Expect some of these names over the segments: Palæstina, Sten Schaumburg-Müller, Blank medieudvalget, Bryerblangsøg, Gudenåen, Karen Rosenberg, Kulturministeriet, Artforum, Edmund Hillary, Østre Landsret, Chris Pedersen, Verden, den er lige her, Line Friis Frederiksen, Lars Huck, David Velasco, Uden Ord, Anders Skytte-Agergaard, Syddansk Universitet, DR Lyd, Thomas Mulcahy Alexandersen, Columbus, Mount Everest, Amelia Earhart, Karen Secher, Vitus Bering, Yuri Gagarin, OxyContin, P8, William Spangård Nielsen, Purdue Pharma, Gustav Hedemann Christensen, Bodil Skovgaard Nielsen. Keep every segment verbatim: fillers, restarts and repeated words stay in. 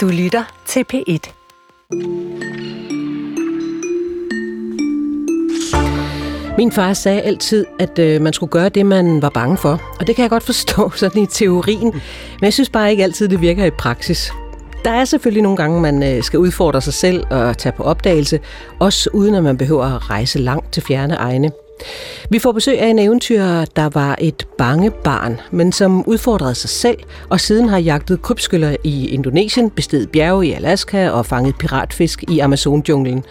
Du lytter til P et. Min far sagde altid, at øh, man skulle gøre det, man var bange for. Og det kan jeg godt forstå sådan i teorien. Men jeg synes bare ikke altid, det virker i praksis. Der er selvfølgelig nogle gange, man skal udfordre sig selv og tage på opdagelse, også uden at man behøver at rejse langt til fjerne egne. Vi får besøg af en eventyrer, der var et bange barn, men som udfordrede sig selv, og siden har jagtet krybskyller i Indonesien, besteget bjerge i Alaska og fanget piratfisk i Amazon-junglen.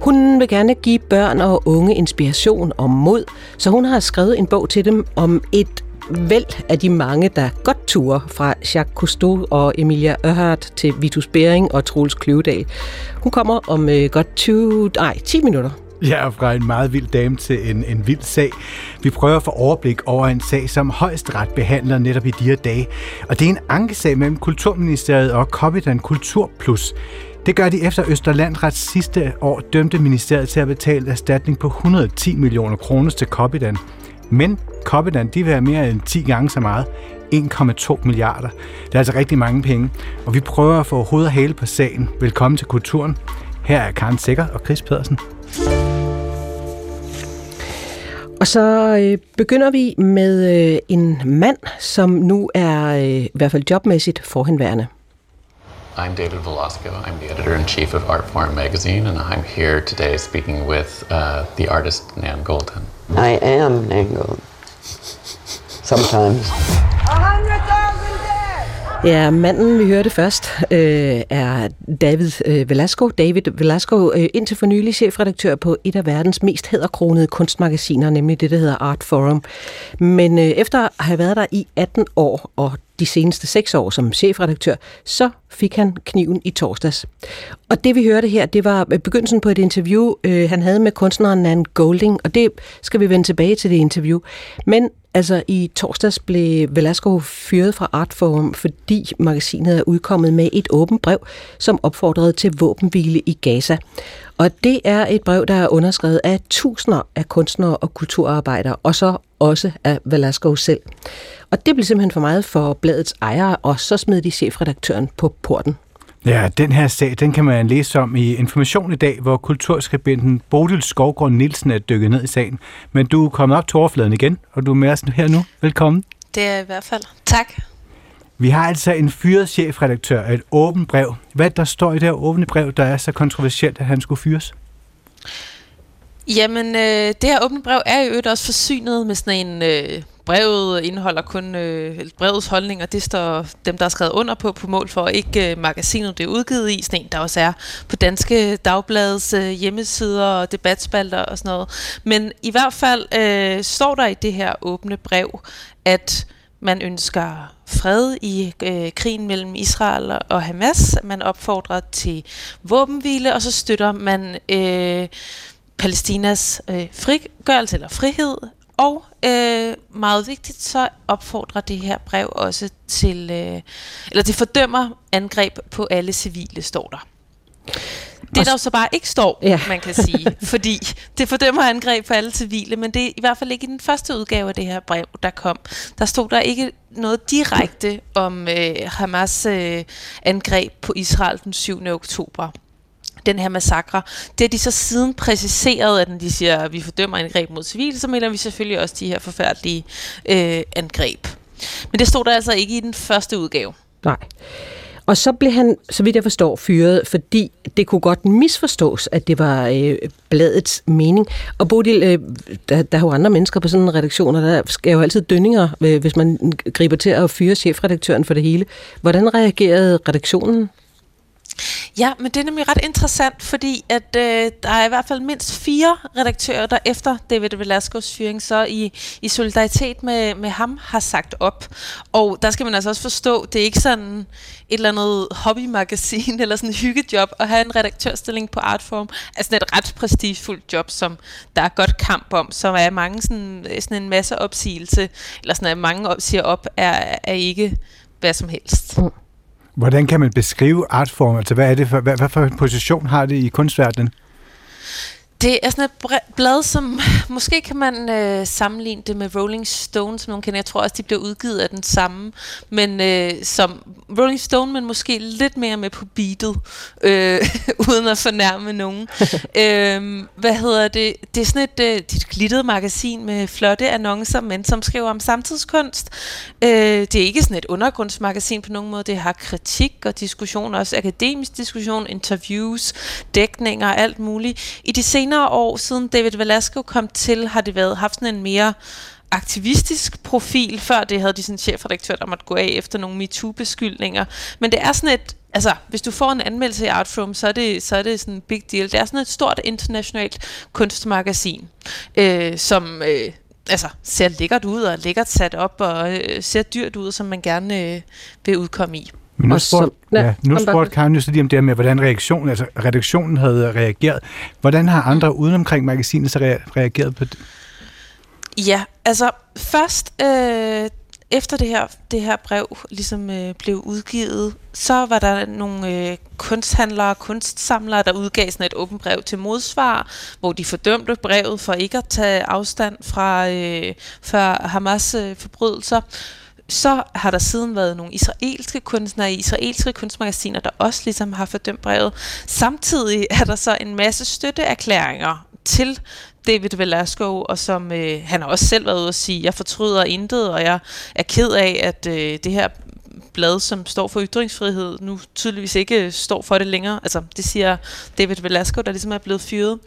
Hun vil gerne give børn og unge inspiration og mod, så hun har skrevet en bog til dem om et væld af de mange, der godt turer, fra Jacques Cousteau og Amelia Earhart til Vitus Bering og Troels Kløvedal. Hun kommer om øh, godt tyve, nej, ti minutter. Ja, fra en meget vild dame til en, en vild sag. Vi prøver at få overblik over en sag, som Højesteret behandler netop i de her dage. Og det er en ankesag mellem Kulturministeriet og Copydan Kulturplus. Det gør de efter Østre Landsrets sidste år dømte ministeriet til at betale erstatning på et hundrede og ti millioner kroner til Copydan. Men Copydan, de vil have mere end ti gange så meget. en komma to milliarder. Det er altså rigtig mange penge. Og vi prøver at få hoved og hale på sagen. Velkommen til Kulturen. Her er Karen Secher og Chris Pedersen. Og så øh, begynder vi med øh, en mand, som nu er øh, i hvert fald jobmæssigt forhenværende. I'm David Velasco. I'm the editor-in-chief of Artforum magazine, and I'm here today speaking with uh, the artist Nan Goldin. I am Nan Goldin. Sometimes. Ja, manden, vi hørte først, øh, er David øh, Velasco. David Velasco, øh, indtil for nylig chefredaktør på et af verdens mest hæderkronede kunstmagasiner, nemlig det, der hedder Artforum. Men øh, efter at have været der i atten år og de seneste seks år som chefredaktør, så fik han kniven i torsdags. Og det, vi hørte her, det var begyndelsen på et interview, øh, han havde med kunstneren Nan Goldin, og det skal vi vende tilbage til det interview. Men altså, i torsdags blev Velasco fyret fra Artforum, fordi magasinet er udkommet med et åbent brev, som opfordrede til våbenhvile i Gaza. Og det er et brev, der er underskrevet af tusinder af kunstnere og kulturarbejdere, og så også af Velasco selv. Og det blev simpelthen for meget for bladets ejere, og så smed de chefredaktøren på porten. Ja, den her sag, den kan man læse om i Information i dag, hvor kulturskribenten Bodil Skovgaard Nielsen er dykket ned i sagen. Men du er kommet op til overfladen igen, og du er med os her nu. Velkommen. Det er i hvert fald. Tak. Vi har altså en fyret chefredaktør af et åbent brev. Hvad der står i det her åbne brev, der er så kontroversielt, at han skulle fyres? Jamen, øh, det her åbne brev er jo øvrigt også forsynet med sådan en... Øh Brevet indeholder kun øh, brevets holdninger, det står dem, der er skrevet under på, på mål for, ikke øh, magasinet, det er udgivet i, sådan en, der også er på Danske Dagbladets øh, hjemmesider og debatspalter og sådan noget. Men i hvert fald øh, står der i det her åbne brev, at man ønsker fred i øh, krigen mellem Israel og Hamas, man opfordrer til våbenhvile, og så støtter man øh, Palæstinas øh, frigørelse eller frihed. Og øh, meget vigtigt, så opfordrer det her brev også til, øh, eller det fordømmer angreb på alle civile, står der. Det der jo så bare ikke står, ja. Man kan sige, fordi det fordømmer angreb på alle civile, men det er i hvert fald ikke i den første udgave af det her brev, der kom. Der stod der ikke noget direkte om øh, Hamas øh, angreb på Israel den syvende oktober. Den her massakre, det er de så siden præciseret, at de siger, at vi fordømmer angreb mod civile, så mener vi selvfølgelig også de her forfærdelige øh, angreb. Men det stod der altså ikke i den første udgave. Nej. Og så blev han, så vidt jeg forstår, fyret, fordi det kunne godt misforstås, at det var øh, bladets mening. Og Bodil, øh, der, der er jo andre mennesker på sådan en redaktion, og der sker jo altid dønninger, øh, hvis man griber til at fyre chefredaktøren for det hele. Hvordan reagerede redaktionen? Ja, men det er nemlig ret interessant, fordi at, øh, der er i hvert fald mindst fire redaktører, der efter David Velascos fyring så i, i solidaritet med, med ham har sagt op. Og der skal man altså også forstå, det er ikke sådan et eller andet hobbymagasin eller sådan et hyggejob at have en redaktørstilling på Artforum. Altså sådan et ret prestigefuldt job, som der er godt kamp om, som er mange sådan, sådan en masse opsigelse, eller sådan at mange opsiger op, er, er ikke hvad som helst. Hvordan kan man beskrive Artforum? Altså, hvad er det for, hvad, hvad for en position har det i kunstverdenen? Det er sådan et blad, som måske kan man øh, sammenligne det med Rolling Stone, som nogen kender. Jeg tror også, de bliver udgivet af den samme, men øh, som Rolling Stone, men måske lidt mere med på beatet, øh, uden at fornærme nogen. øh, hvad hedder det? Det er sådan et, øh, det er et glittet magasin med flotte annoncer, men som skriver om samtidskunst. Øh, det er ikke sådan et undergrundsmagasin på nogen måde. Det har kritik og diskussion, også akademisk diskussion, interviews, dækninger og alt muligt. I de senere år, siden David Velasco kom til, har det været, haft sådan en mere aktivistisk profil. Før det havde de sådan en chefredaktør, der måtte gå af efter nogle MeToo-beskyldninger. Men det er sådan et, altså, hvis du får en anmeldelse i Artforum, så er det, så er det sådan en big deal. Det er sådan et stort internationalt kunstmagasin, øh, som øh, altså, ser lækkert ud og lækkert sat op og øh, ser dyrt ud, som man gerne øh, vil udkomme i. Men nu spurgte ja, spurgt Karen jo så lige om det her med, hvordan reaktionen, altså redaktionen havde reageret. Hvordan har andre uden omkring magasinet så reageret på det? Ja, altså først øh, efter det her, det her brev ligesom øh, blev udgivet, så var der nogle øh, kunsthandlere og kunstsamlere, der udgav sådan et åbent brev til modsvar, hvor de fordømte brevet for ikke at tage afstand fra, øh, fra Hamas øh, forbrydelser. Så har der siden været nogle israelske kunstnere i israelske kunstmagasiner, der også ligesom har fordømt brevet. Samtidig er der så en masse støtteerklæringer til David Velasco, og som øh, han har også selv været ude at sige, jeg fortryder intet, og jeg er ked af, at øh, det her blad, som står for ytringsfrihed, nu tydeligvis ikke står for det længere. Altså, det siger David Velasco, der ligesom er blevet fyret.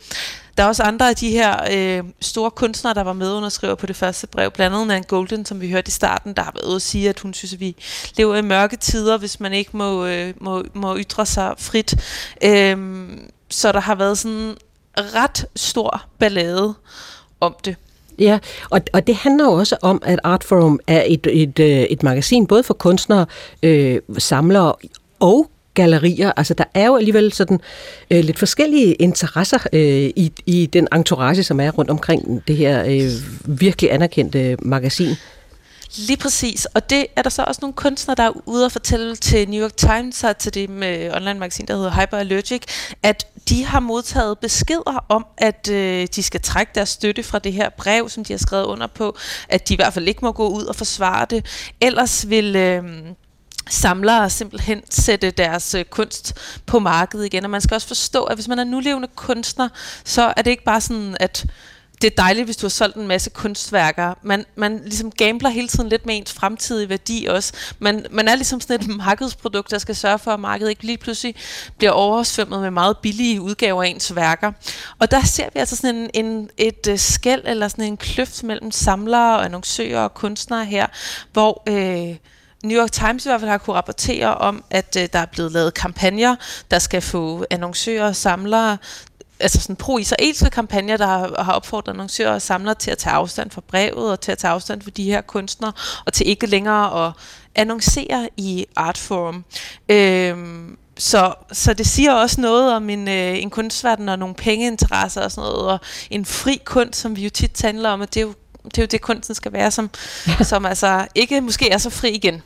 Der er også andre af de her øh, store kunstnere, der var medunderskriver på det første brev, blandt andet Nan Goldin, som vi hørte i starten, der har været ude at sige, at hun synes, at vi lever i mørke tider, hvis man ikke må, øh, må, må ytre sig frit. Øh, så der har været sådan ret stor ballade om det. Ja, og, og det handler også om, at Artforum er et, et, et magasin både for kunstnere, øh, samlere og gallerier. Altså, der er jo alligevel sådan øh, lidt forskellige interesser øh, i, i den entourage, som er rundt omkring det her øh, virkelig anerkendte magasin. Lige præcis, og det er der så også nogle kunstnere, der er ude at fortælle til New York Times og til det med online-magasin, der hedder Hyperallergic, at de har modtaget beskeder om, at øh, de skal trække deres støtte fra det her brev, som de har skrevet under på, at de i hvert fald ikke må gå ud og forsvare det. Ellers vil øh, samlere simpelthen sætte deres øh, kunst på markedet igen, og man skal også forstå, at hvis man er nulevende kunstner, så er det ikke bare sådan, at det er dejligt, hvis du har solgt en masse kunstværker. Man, man ligesom gambler hele tiden lidt med ens fremtidige værdi også. Man, man er ligesom sådan et markedsprodukt, der skal sørge for, at markedet ikke lige pludselig bliver oversvømmet med meget billige udgaver af ens værker. Og der ser vi altså sådan en, en, et skel eller sådan en kløft mellem samlere og annoncører og kunstnere her, hvor Øh, New York Times i hvert fald har kunne rapportere om, at øh, der er blevet lavet kampagner, der skal få annoncører og samlere, altså sådan pro-israelske kampagner, der har, har opfordret annoncører og samlere til at tage afstand fra brevet, og til at tage afstand fra de her kunstnere, og til ikke længere at annoncere i Artforum. Øhm, så, så det siger også noget om en, øh, en kunstverden, og nogle pengeinteresser og sådan noget, og en fri kunst, som vi jo tit handler om, og det er jo det, er jo det kunsten skal være, som, som altså ikke måske er så fri igen.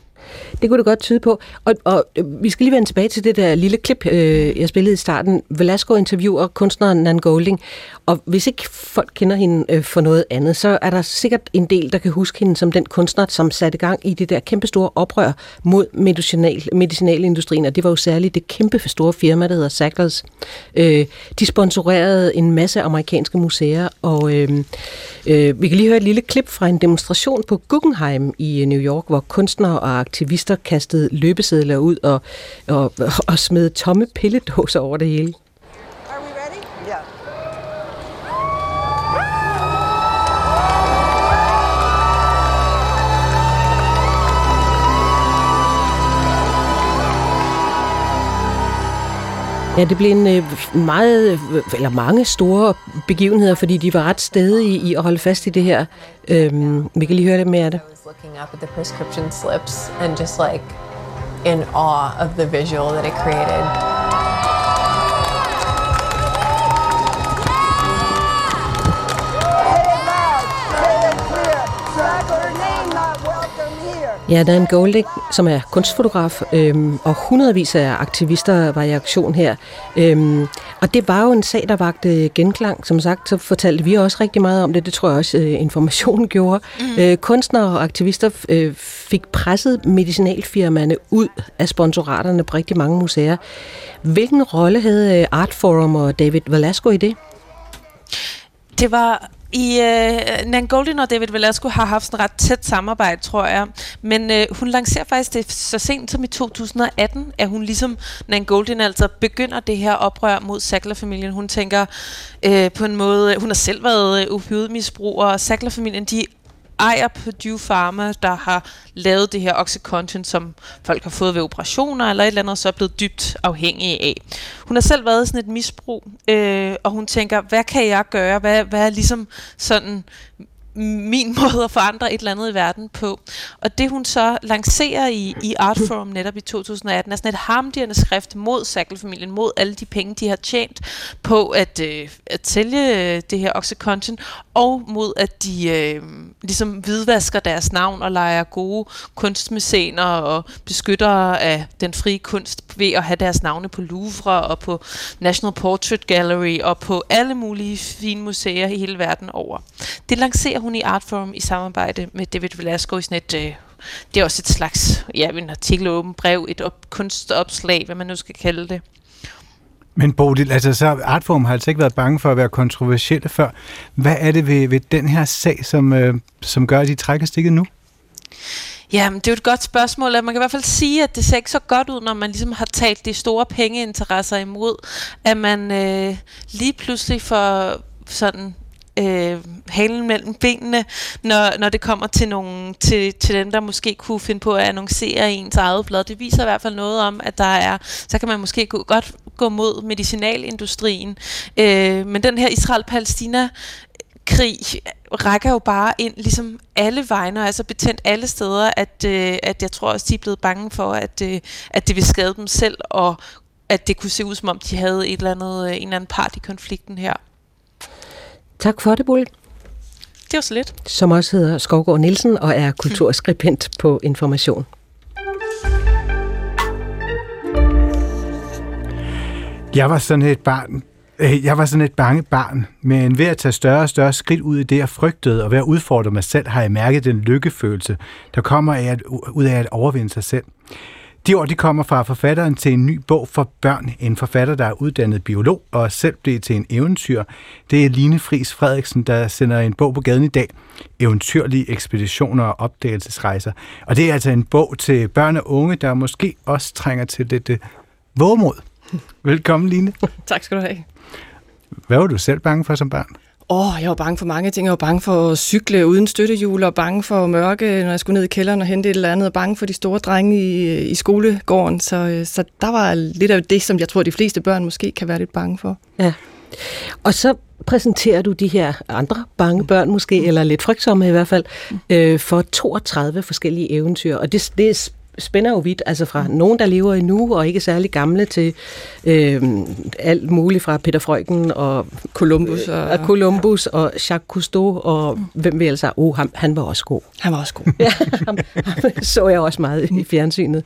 Det kunne det godt tyde på. Og, og vi skal lige vende tilbage til det der lille klip, øh, jeg spillede i starten. Velasco interviewer kunstneren Nan Goldin. Og hvis ikke folk kender hende øh, for noget andet, så er der sikkert en del, der kan huske hende som den kunstner, som satte gang i det der kæmpestore oprør mod medicinal, medicinalindustrien. Og det var jo særligt det kæmpe for store firma, der hedder Sackler. Øh, de sponsorerede en masse amerikanske museer. Og øh, øh, vi kan lige høre et lille klip fra en demonstration på Guggenheim i New York, hvor kunstnere og aktivister kastede løbesedler ud og, og, og smed tomme pilledåser over det hele. Ja, det blev en meget, eller mange store begivenheder, fordi de var ret stedige i at holde fast i det her. Øhm, vi kan lige høre lidt mere af det. Looking up at the prescription slips and just like in awe of the visual that it created. Ja, Nan Goldin, som er kunstfotograf, øhm, og hundredvis af aktivister var i aktion her. Øhm, og det var jo en sag, der vagte genklang. Som sagt, så fortalte vi også rigtig meget om det. Det tror jeg også, øh, Information gjorde. Mm. Øh, kunstnere og aktivister øh, fik presset medicinalfirmaerne ud af sponsoraterne på rigtig mange museer. Hvilken rolle havde Artforum og David Velasco i det? Det var... I øh, Nan Goldin og David Velasco har haft sådan ret tæt samarbejde, tror jeg. Men øh, hun lancerer faktisk det så sent som i to tusind atten, at hun ligesom Nan Goldin altså begynder det her oprør mod Sackler-familien. Hun tænker øh, på en måde, hun har selv været øh, opioidmisbruger, og Sackler-familien, de ejer Purdue Pharma, der har lavet det her OxyContin, som folk har fået ved operationer eller et eller andet, så er blevet dybt afhængige af. Hun har selv været sådan et misbrug, øh, og hun tænker, hvad kan jeg gøre? Hvad, hvad er ligesom sådan min måde at forandre et eller andet i verden på? Og det hun så lancerer i, i Artforum netop i to tusind atten, er sådan et harmdirrende skrift mod Sackler-familien, mod alle de penge, de har tjent på at, øh, at sælge øh, det her OxyContin, og mod at de øh, ligesom hvidvasker deres navn og leger gode kunstmæscener og beskyttere af den frie kunst ved at have deres navne på Louvre og på National Portrait Gallery og på alle mulige fine museer i hele verden over. Det lancerer hun i Artforum i samarbejde med David Velasco i sådan et, øh, det er også et slags, ja, en artikel, åben brev, et op, kunstopslag, hvad man nu skal kalde det. Men Bodil, altså så Artforum har altså ikke været bange for at være kontroversielle før. Hvad er det ved, ved den her sag, som, øh, som gør, at de trækker stikket nu? Ja, men det er jo et godt spørgsmål. Man kan i hvert fald sige, at det ser ikke så godt ud, når man ligesom har talt de store pengeinteresser imod, at man øh, lige pludselig får sådan... Øh, halen mellem benene, når, når det kommer til, nogle, til, til dem, der måske kunne finde på at annoncere ens eget blad. Det viser i hvert fald noget om, at der er, så kan man måske gå, godt gå mod medicinalindustrien. Øh, men den her Israel-Palæstina-krig rækker jo bare ind ligesom alle vegne, og er så betændt alle steder, at, øh, at jeg tror også, de er blevet bange for, at, øh, at det vil skade dem selv, og at det kunne se ud, som om de havde et eller andet, en eller anden part i konflikten her. Tak for det, Bulle. Det var så lidt. Som også hedder Skovgaard Nielsen og er kulturskribent mm. på Information. Jeg var sådan et barn. Jeg var sådan et bange barn, men ved at tage større og større skridt ud i det, jeg frygtede, og ved at udfordre mig selv, har jeg mærket den lykkefølelse, der kommer af at, ud af at overvinde sig selv. De ord de kommer fra forfatteren til en ny bog for børn, en forfatter, der er uddannet biolog og selv blev til en eventyr. Det er Line Friis Frederiksen, der sender en bog på gaden i dag, Eventyrlige ekspeditioner og opdagelsesrejser. Og det er altså en bog til børn og unge, der måske også trænger til lidt uh, vovemod. Velkommen, Line. Tak skal du have. Hvad var du selv bange for som barn? Åh, oh, jeg var bange for mange ting. Jeg var bange for at cykle uden støttehjul, og bange for mørke, når jeg skulle ned i kælderen og hente et eller andet, og bange for de store drenge i, i skolegården. Så, så der var lidt af det, som jeg tror, de fleste børn måske kan være lidt bange for. Ja, og så præsenterer du de her andre bange børn måske, eller lidt frygtsomme i hvert fald, øh, for toogtredive forskellige eventyr, og det, det er spænder jo vidt, altså fra nogen, der lever endnu og ikke særlig gamle, til øh, alt muligt fra Peter Freuchen og Columbus og, og, Columbus og Jacques Cousteau og mm. hvem vi altså, oh, ham, han var også god. Han var også god. Ja, ham, ham så jeg også meget i fjernsynet.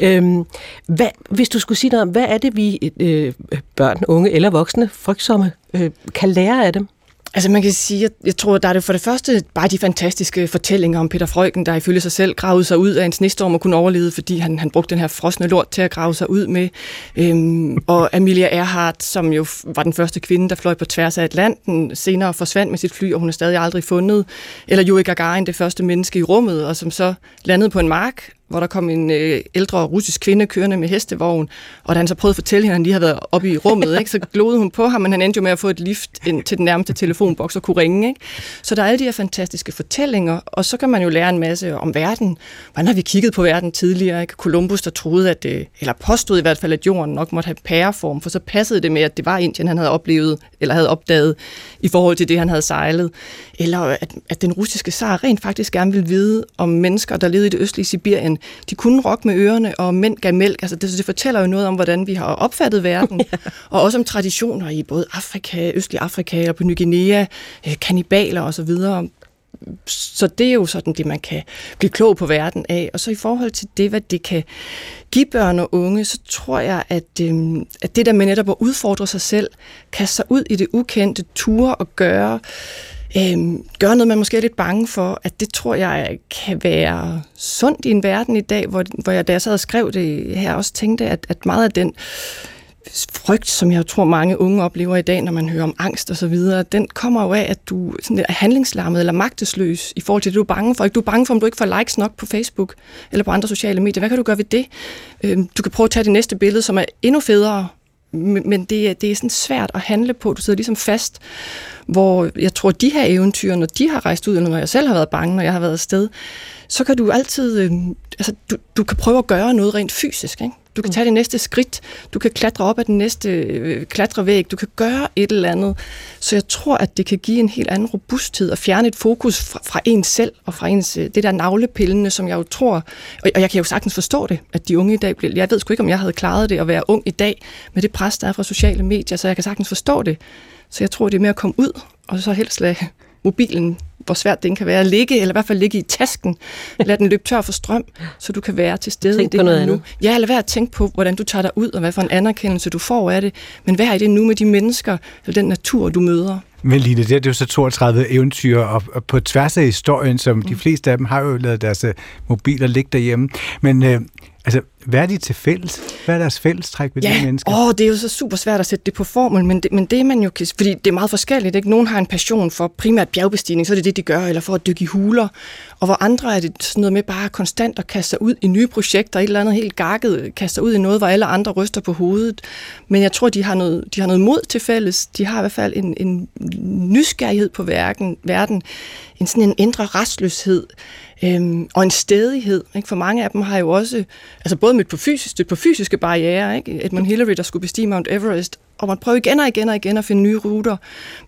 Øhm, hvad, hvis du skulle sige noget om, hvad er det, vi øh, børn, unge eller voksne, frygtsomme, øh, kan lære af dem? Altså man kan sige, at jeg tror, der er det for det første bare de fantastiske fortællinger om Peter Freuchen, der ifølge sig selv gravede sig ud af en snestorm og kunne overleve, fordi han, han brugte den her frosne lort til at grave sig ud med. Øhm, og Amelia Earhart, som jo var den første kvinde, der fløj på tværs af Atlanten, senere forsvandt med sit fly, og hun er stadig aldrig fundet. Eller Yuri Gagarin, det første menneske i rummet, og som så landede på en mark, hvor der kom en øh, ældre russisk kvinde kørende med hestevogn, og da han så prøvede at fortælle hende, at han lige havde været oppe i rummet, ikke? Så glodede hun på ham, men han endte jo med at få et lift ind til den nærmeste telefonboks og kunne ringe. Ikke? Så der er alle de her fantastiske fortællinger, og så kan man jo lære en masse om verden. Hvordan har vi kigget på verden tidligere? Ikke? Columbus, der troede, at, øh, eller påstod i hvert fald, at jorden nok måtte have pæreform, for så passede det med, at det var Indien, han havde oplevet, eller havde opdaget i forhold til det, han havde sejlet. Eller at, at den russiske zar rent faktisk gerne ville vide om mennesker, der levede i det østlige Sibirien. De kunne rokke med ørerne, og mænd gav mælk. Altså, det, det fortæller jo noget om, hvordan vi har opfattet verden, ja. Og også om traditioner i både Afrika, østlig Afrika og på Ny Guinea, kannibaler osv. Så det er jo sådan det, man kan blive klog på verden af. Og så i forhold til det, hvad det kan give børn og unge, så tror jeg, at, øhm, at det der med netop at udfordre sig selv, kaste sig ud i det ukendte, ture og gøre, øhm, gøre noget, man måske er lidt bange for, at det tror jeg kan være sundt i en verden i dag, hvor, hvor jeg da jeg sad og skrev det her også tænkte, at, at meget af den frygt, som jeg tror mange unge oplever i dag, når man hører om angst og så videre, den kommer jo af, at du sådan er handlingslammet eller magtesløs i forhold til det, du er bange for. Du er bange for, om du ikke får likes nok på Facebook eller på andre sociale medier. Hvad kan du gøre ved det? Du kan prøve at tage det næste billede, som er endnu federe, men det er, det er sådan svært at handle på. Du sidder ligesom fast, hvor jeg tror, de her eventyr, når de har rejst ud, eller når jeg selv har været bange, når jeg har været afsted, så kan du altid, øh, altså du, du kan prøve at gøre noget rent fysisk, ikke? Du kan tage det næste skridt, du kan klatre op ad den næste øh, klatrevæg, du kan gøre et eller andet. Så jeg tror, at det kan give en helt anden robusthed og fjerne et fokus fra, fra ens selv og fra ens, det der navlepillende, som jeg jo tror, og, og jeg kan jo sagtens forstå det, at de unge i dag, jeg ved sgu ikke, om jeg havde klaret det at være ung i dag, med det pres, der er fra sociale medier, så jeg kan sagtens forstå det. Så jeg tror, det er med at komme ud, og så helst lade mobilen, hvor svært den kan være at ligge, eller i hvert fald ligge i tasken. Lad den løbe tør for strøm, så du kan være til stede i det nu. Ja, eller vær at tænke på, hvordan du tager dig ud, og hvad for en anerkendelse du får af det. Men vær i det nu med de mennesker, eller den natur, du møder. Men Line, det er jo så toogtredive eventyr, og på tværs af historien, som de fleste af dem har jo lavet deres mobiler ligge derhjemme. Men øh, altså, hvad er de til fælles? Hvad er deres fællestræk ved ja. de mennesker? Åh, det er jo så super svært at sætte det på formel, men det, men det er man jo, fordi det er meget forskelligt, ikke? Nogen har en passion for primært bjergbestigning, så er det det, de gør, eller for at dykke i huler, og hvor andre er det sådan noget med bare konstant at kaste sig ud i nye projekter, et eller andet helt gakket, kaste sig ud i noget, hvor alle andre ryster på hovedet. Men jeg tror, de har noget, de har noget mod til fælles. De har i hvert fald en, en nysgerrighed på verden, verden, en sådan en indre rastløshed, øhm, og en stædighed, ikke? For mange af dem har jo også, altså både mødt på, fysisk, på fysiske barrierer, ikke? Edmund Hillary, der skulle bestige Mount Everest, og man prøver igen og igen og igen at finde nye ruter,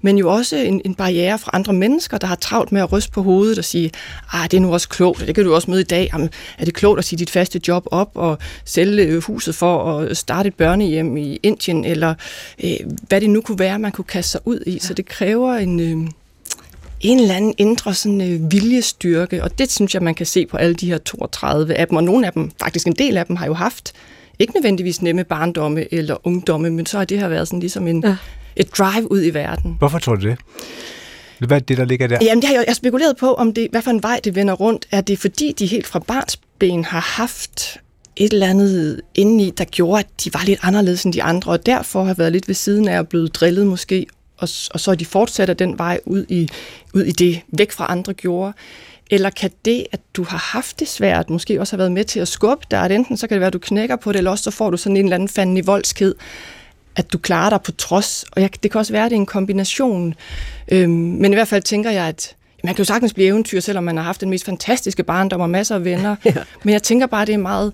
men jo også en, en barriere fra andre mennesker, der har travlt med at ryste på hovedet og sige, ah, det er nu også klogt, det kan du også møde i dag. Jamen, er det klogt at sige dit faste job op og sælge huset for at starte et børnehjem i Indien, eller øh, hvad det nu kunne være, man kunne kaste sig ud i. Ja. Så det kræver en... Øh, en eller anden indre sådan, øh, viljestyrke, og det synes jeg, man kan se på alle de her toogtredive af dem, og nogle af dem, faktisk en del af dem, har jo haft ikke nødvendigvis nemme barndomme eller ungdomme, men så har det her været sådan ligesom en, ja. et drive ud i verden. Hvorfor tror du det? Hvad er det, der ligger der? Jamen, det har jeg, jeg spekuleret på, om det, hvad for en vej det vender rundt. Er det fordi, de helt fra barnsben har haft et eller andet indeni, der gjorde, at de var lidt anderledes end de andre, og derfor har været lidt ved siden af og blevet drillet måske, og så er de fortsætter den vej ud i, ud i det, væk fra andre gjorde. Eller kan det, at du har haft det svært, måske også har været med til at skubbe dig, at enten så kan det være, at du knækker på det, eller også så får du sådan en eller anden fanden i voldsked, at du klarer dig på trods. Og jeg, det kan også være, at det er en kombination. Øhm, men i hvert fald tænker jeg, at man kan jo sagtens blive eventyr, selvom man har haft den mest fantastiske barndom og masser af venner. Ja. Men jeg tænker bare, at det er meget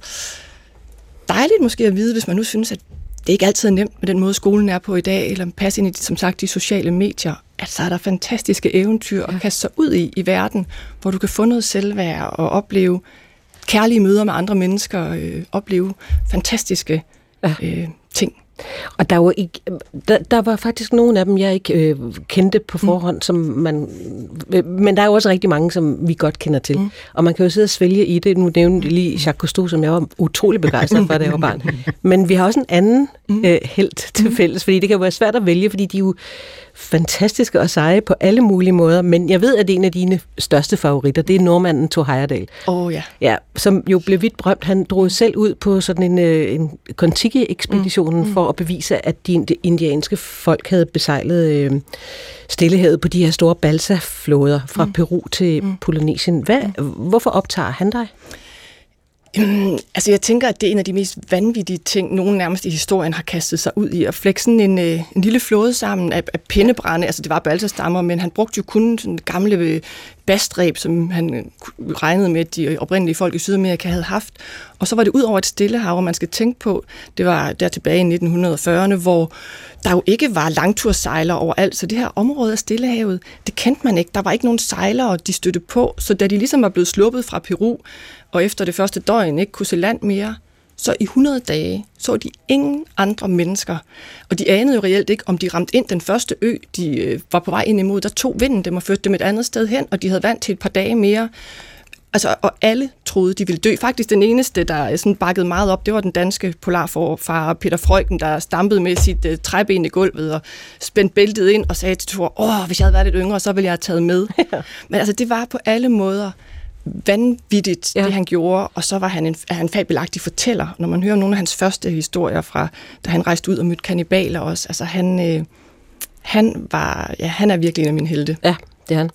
dejligt måske at vide, hvis man nu synes, at det er ikke altid nemt med den måde, skolen er på i dag, eller passe ind i, som sagt, de sociale medier. Altså, er der fantastiske eventyr at kaste sig ud i i verden, hvor du kan få noget selvværd og opleve kærlige møder med andre mennesker, øh, opleve fantastiske øh, ting. Og der var, ikke, der, der var faktisk nogle af dem, jeg ikke øh, kendte på forhånd, mm. som man, øh, men der er jo også rigtig mange, som vi godt kender til. Mm. Og man kan jo sidde og svælge i det. Nu nævnte lige Jacques Cousteau, som jeg var utrolig begejstret for, da jeg var barn. Men vi har også en anden øh, helt til fælles, fordi det kan jo være svært at vælge, fordi de er jo fantastiske og seje på alle mulige måder. Men jeg ved, at en af dine største favoritter, det er nordmanden Thor Heyerdahl. Åh oh, ja. Ja, som jo blev vidt berømt. Han drog selv ud på sådan en, øh, en Kontiki-ekspeditionen mm. for at bevise, at de indianske folk havde besejlet øh, Stillehavet på de her store balsaflåder fra mm. Peru til mm. Polynesien. Hvad, hvorfor optager han dig? Jamen, altså jeg tænker, at det er en af de mest vanvittige ting, nogen nærmest i historien har kastet sig ud i. At flække sådan en, øh, en lille flåde sammen af, af pindebrænde, altså det var balsastammer, men han brugte jo kun sådan gamle bastræb, som han regnede med, at de oprindelige folk i Sydamerika havde haft. Og så var det ud over et Stillehav, man skal tænke på, det var der tilbage i nitten fyrrerne, hvor der jo ikke var langtursejlere overalt, så det her område af Stillehavet, det kendte man ikke. Der var ikke nogen sejlere, de støtte på, så da de ligesom var blevet sluppet fra Peru, og efter det første døgn ikke kunne se land mere, så i hundrede dage så de ingen andre mennesker. Og de anede jo reelt ikke, om de ramte ind den første ø, de øh, var på vej ind imod. Der tog vinden dem og førte dem et andet sted hen, og de havde vand til et par dage mere. Altså, og alle troede, de ville dø. Faktisk den eneste, der sådan bakkede meget op, det var den danske polarforfarer Peter Freuchen, der stampede med sit uh, træben i gulvet og spændte bæltet ind og sagde til Thor, åh, hvis jeg havde været lidt yngre, så ville jeg have taget med. Men altså, det var på alle måder vanvittigt, ja. Det han gjorde, og så var han en, han en fabelagtig fortæller. Når man hører nogle af hans første historier fra, da han rejste ud og mødte kannibaler også, altså han, øh, han var, ja, han er virkelig en af mine helte. Ja. Det er han.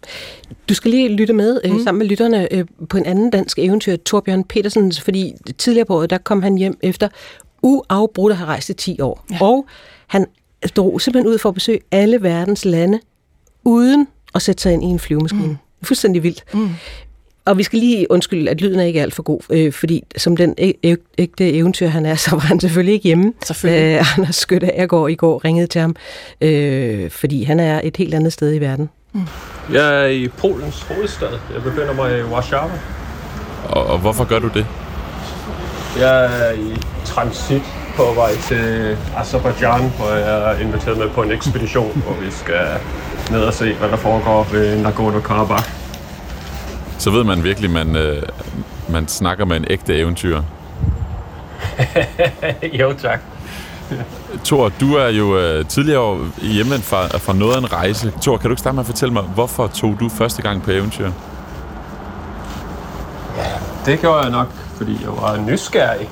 Du skal lige lytte med øh, mm. sammen med lytterne øh, på en anden dansk eventyr, Torbjørn Pedersen, fordi tidligere på året, der kom han hjem efter uafbrudt at have rejst i ti år. Ja. Og han drog simpelthen ud for at besøge alle verdens lande, uden at sætte sig ind i en flyvemaskine. Mm. Fuldstændig vildt. Mm. Og vi skal lige undskylde, at lyden er ikke alt for god, øh, fordi som den ægte ø- ø- eventyr, han er, så var han selvfølgelig ikke hjemme. Selvfølgelig. Æ, Anders Skytte-Agergaard i går ringede til ham, øh, fordi han er et helt andet sted i verden. Jeg er i Polens hovedstad. Jeg befinder mig i Warszawa. Og, og hvorfor gør du det? Jeg er i transit på vej til Aserbajdsjan, hvor jeg er inviteret med på en ekspedition, hvor vi skal ned og se, hvad der foregår ved Nagorno-Karabakh. Så ved man virkelig, man øh, man snakker med en ægte eventyr. Jo tak. Thor, du er jo øh, tidligere hjemvendt fra, fra noget af en rejse. Thor, kan du ikke starte med at fortælle mig, hvorfor tog du første gang på eventyr? Ja, det gjorde jeg nok, fordi jeg var nysgerrig.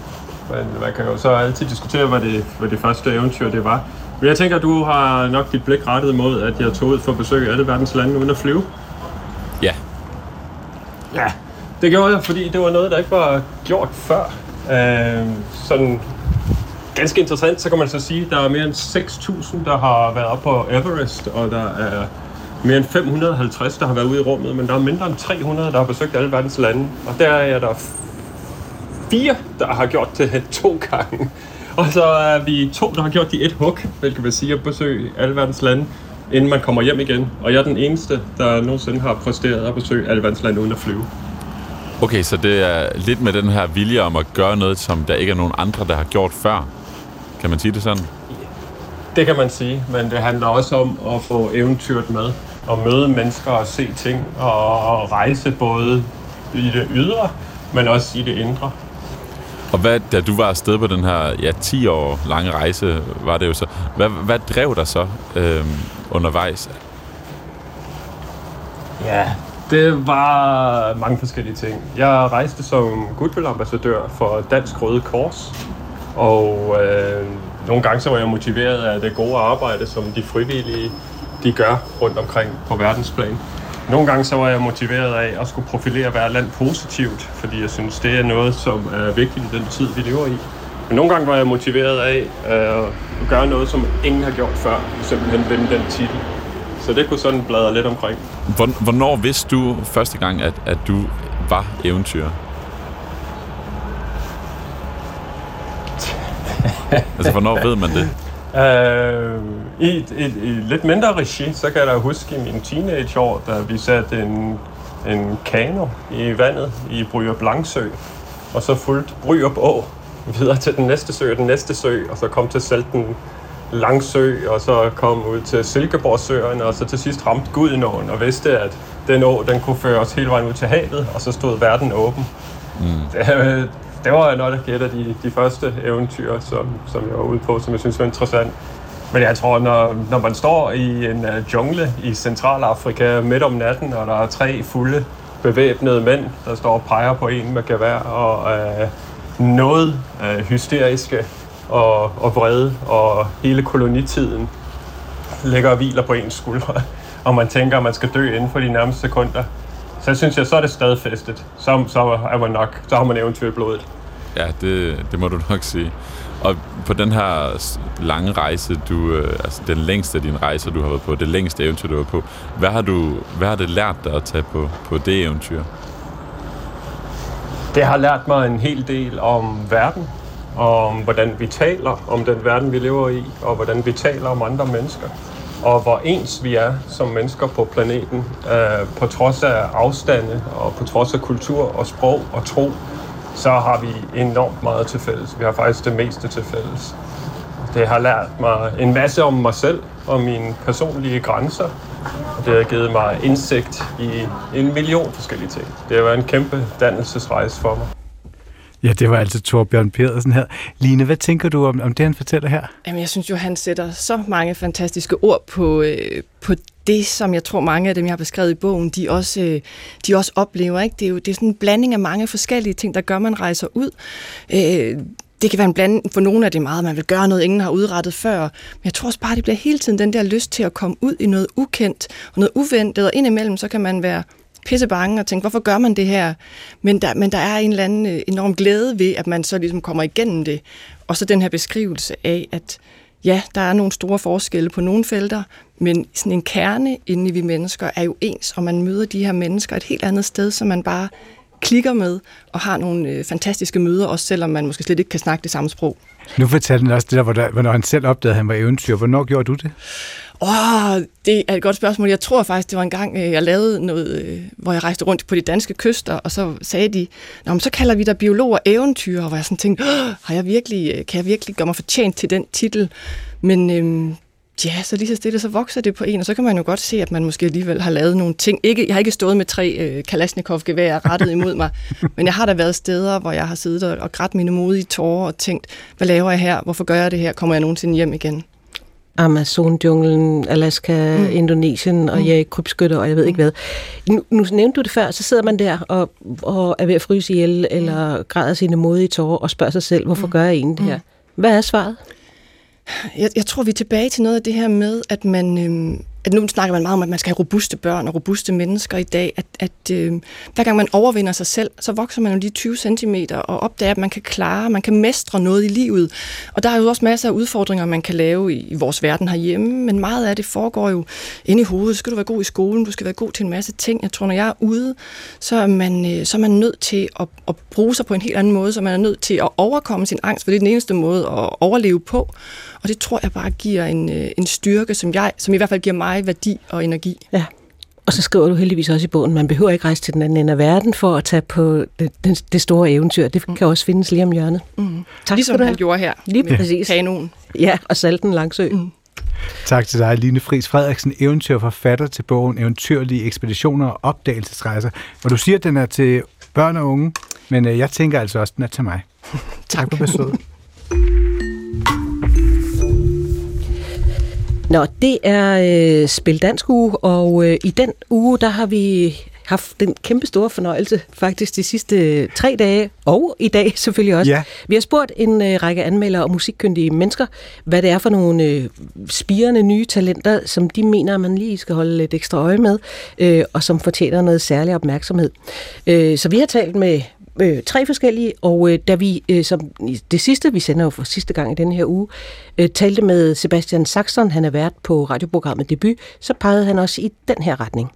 Men man kan jo så altid diskutere, hvad det, hvad det første eventyr det var. Men jeg tænker, du har nok dit blik rettet mod, at jeg tog ud for at besøge alle verdens lande uden at flyve. Ja. Ja, det gjorde jeg, fordi det var noget, der ikke var gjort før. Øh, sådan... Ganske interessant, så kan man så sige, at der er mere end seks tusind, der har været oppe på Everest, og der er mere end fem hundrede og halvtreds, der har været ude i rummet, men der er mindre end tre hundrede, der har besøgt alle verdens lande. Og der er der fire, der har gjort det to gange. Og så er vi to, der har gjort det et hug, hvilket vil sige at besøge alle verdens lande, inden man kommer hjem igen. Og jeg er den eneste, der nogensinde har præsteret at besøge alle verdens lande uden at flyve. Okay, så det er lidt med den her vilje om at gøre noget, som der ikke er nogen andre, der har gjort før. Kan man sige det sådan? Det kan man sige, men det handler også om at få eventyret med. At møde mennesker og se ting og rejse både i det ydre, men også i det indre. Og hvad, da du var afsted på den her ja, ti år lange rejse, var det jo så. Hvad, hvad drev dig så øh, undervejs? Ja, det var mange forskellige ting. Jeg rejste som goodwill-ambassadør for Dansk Røde Kors. Og øh, nogle gange så var jeg motiveret af det gode arbejde, som de frivillige de gør rundt omkring på verdensplan. Nogle gange så var jeg motiveret af at skulle profilere hver land positivt, fordi jeg synes, det er noget, som er vigtigt i den tid, vi lever i. Men nogle gange var jeg motiveret af øh, at gøre noget, som ingen har gjort før, simpelthen vinde den titel. Så det kunne sådan bladre lidt omkring. Hvornår vidste du første gang, at, at du var eventyrer? Altså, hvornår ved man det? Øh, i, i, I lidt mindre regi, så kan jeg da huske i mine teenageår, da vi satte en, en kano i vandet i Bryerblangsøg, og så fulgte Bryerup Å videre til den næste sø og den næste sø, og så kom til Salten Langsø, og så kom ud til Silkeborgsøerne, og så til sidst ramte Gudenåen og vidste, at den å, den kunne føre os hele vejen ud til havet, og så stod verden åben. Mm. Det, Det var noget, der gætter de, de første eventyr, som, som jeg var ude på, som jeg synes var interessant. Men jeg tror, når, når man står i en uh, jungle i Centralafrika midt om natten, og der er tre fulde bevæbnede mænd, der står og peger på en med gevær, og uh, noget uh, hysteriske og, og vrede, og hele kolonitiden ligger og hviler på ens skuldre, og man tænker, at man skal dø inden for de nærmeste sekunder. Så synes jeg, så er det stadfæstet. Så, så er man nok, så har man eventuelt blodet. Ja, det, det må du nok sige. Og på den her lange rejse, du, altså den længste af dine rejser, du har været på, det længste eventyr, du har på, hvad har, du, hvad har det lært dig at tage på, på det eventyr? Det har lært mig en hel del om verden, om hvordan vi taler, om den verden, vi lever i, og hvordan vi taler om andre mennesker. Og hvor ens vi er som mennesker på planeten, øh, på trods af afstande og på trods af kultur og sprog og tro så har vi enormt meget til fælles. Vi har faktisk det meste til fælles. Det har lært mig en masse om mig selv og mine personlige grænser. Det har givet mig indsigt i en million forskellige ting. Det har været en kæmpe dannelsesrejse for mig. Ja, det var altså Torbjørn Pedersen her. Line, hvad tænker du om, om det, han fortæller her? Jamen, jeg synes jo, han sætter så mange fantastiske ord på, øh, på det, som jeg tror, mange af dem, jeg har beskrevet i bogen, de også, øh, de også oplever. Ikke? Det er jo det er sådan en blanding af mange forskellige ting, der gør, man rejser ud. Øh, Det kan være en blanding for nogle af det meget, man vil gøre noget, ingen har udrettet før. Men jeg tror også bare, at det bliver hele tiden den der lyst til at komme ud i noget ukendt og noget uventet. Og indimellem, så kan man være pissebange og tænke, hvorfor gør man det her? Men der, men der er en eller anden enorm glæde ved, at man så ligesom kommer igennem det. Og så den her beskrivelse af, at ja, der er nogle store forskelle på nogle felter, men sådan en kerne inde i vi mennesker er jo ens, og man møder de her mennesker et helt andet sted, så man bare klikker med og har nogle øh, fantastiske møder, også selvom man måske slet ikke kan snakke det samme sprog. Nu fortalte han også det der, hvornår han selv opdagede, at han var eventyr. Hvornår gjorde du det? Åh, oh, det er et godt spørgsmål. Jeg tror faktisk, det var en gang, jeg lavede noget, hvor jeg rejste rundt på de danske kyster, og så sagde de, nå, men så kalder vi dig biologer eventyrer, hvor jeg sådan tænkte, har jeg virkelig, kan jeg virkelig gøre mig fortjent til den titel? Men øhm, ja, så lige så stille, så vokser det på en, og så kan man jo godt se, at man måske alligevel har lavet nogle ting. Ikke, jeg har ikke stået med tre øh, Kalashnikov-geværer rettet imod mig, men jeg har da været steder, hvor jeg har siddet og, og grædt mine modige tårer og tænkt, hvad laver jeg her? Hvorfor gør jeg det her? Kommer jeg nogensinde hjem igen? Amazon-junglen, Alaska, mm. Indonesien, og mm. jeg er krybskytter, og jeg ved ikke hvad. Nu, nu nævnte du det før, så sidder man der og, og er ved at fryse ihjel, mm. eller græder sine modige tårer og spørger sig selv, hvorfor mm. gør jeg egentlig det her? Hvad er svaret? Jeg, jeg tror, vi er tilbage til noget af det her med, at man, øh, at nu snakker man meget om, at man skal have robuste børn og robuste mennesker i dag, at, at øh, hver gang man overvinder sig selv, så vokser man jo lige tyve centimeter og opdager, at man kan klare, man kan mestre noget i livet. Og der er jo også masser af udfordringer, man kan lave i, i vores verden herhjemme, men meget af det foregår jo inde i hovedet. Skal du være god i skolen, du skal være god til en masse ting. Jeg tror, når jeg er ude, så er man, øh, så er man nødt til at, at bruge sig på en helt anden måde, så man er nødt til at overkomme sin angst, for det er den eneste måde at overleve på. Og det tror jeg bare giver en, en styrke, som, jeg, som i hvert fald giver mig værdi og energi. Ja, og så skriver du heldigvis også i bogen, man behøver ikke rejse til den anden ende af verden for at tage på det, det store eventyr. Det kan mm. også findes lige om hjørnet. Mm. Tak, ligesom han gjorde her. Lige præcis. Kanonen. Ja, og Salten Langsø. Mm. Tak til dig, Line Friis Frederiksen, eventyrforfatter til bogen Eventyrlige ekspeditioner og opdagelsesrejser. Og du siger, at den er til børn og unge, men jeg tænker altså også, at den er til mig. Tak for besøget. Nå, det er øh, Spil Dansk uge, og øh, i den uge, der har vi haft den kæmpe store fornøjelse faktisk de sidste tre dage, og i dag selvfølgelig også. Ja. Vi har spurgt en øh, række anmeldere og musikkyndige mennesker, hvad det er for nogle øh, spirende nye talenter, som de mener, man lige skal holde lidt ekstra øje med, øh, og som fortjener noget særlig opmærksomhed. Øh, så vi har talt med Øh, tre forskellige, og øh, da vi, øh, som det sidste, vi sender jo for sidste gang i denne her uge, øh, talte med Sebastian Saxton, han er vært på radioprogrammet Debut, så pegede han også i den her retning.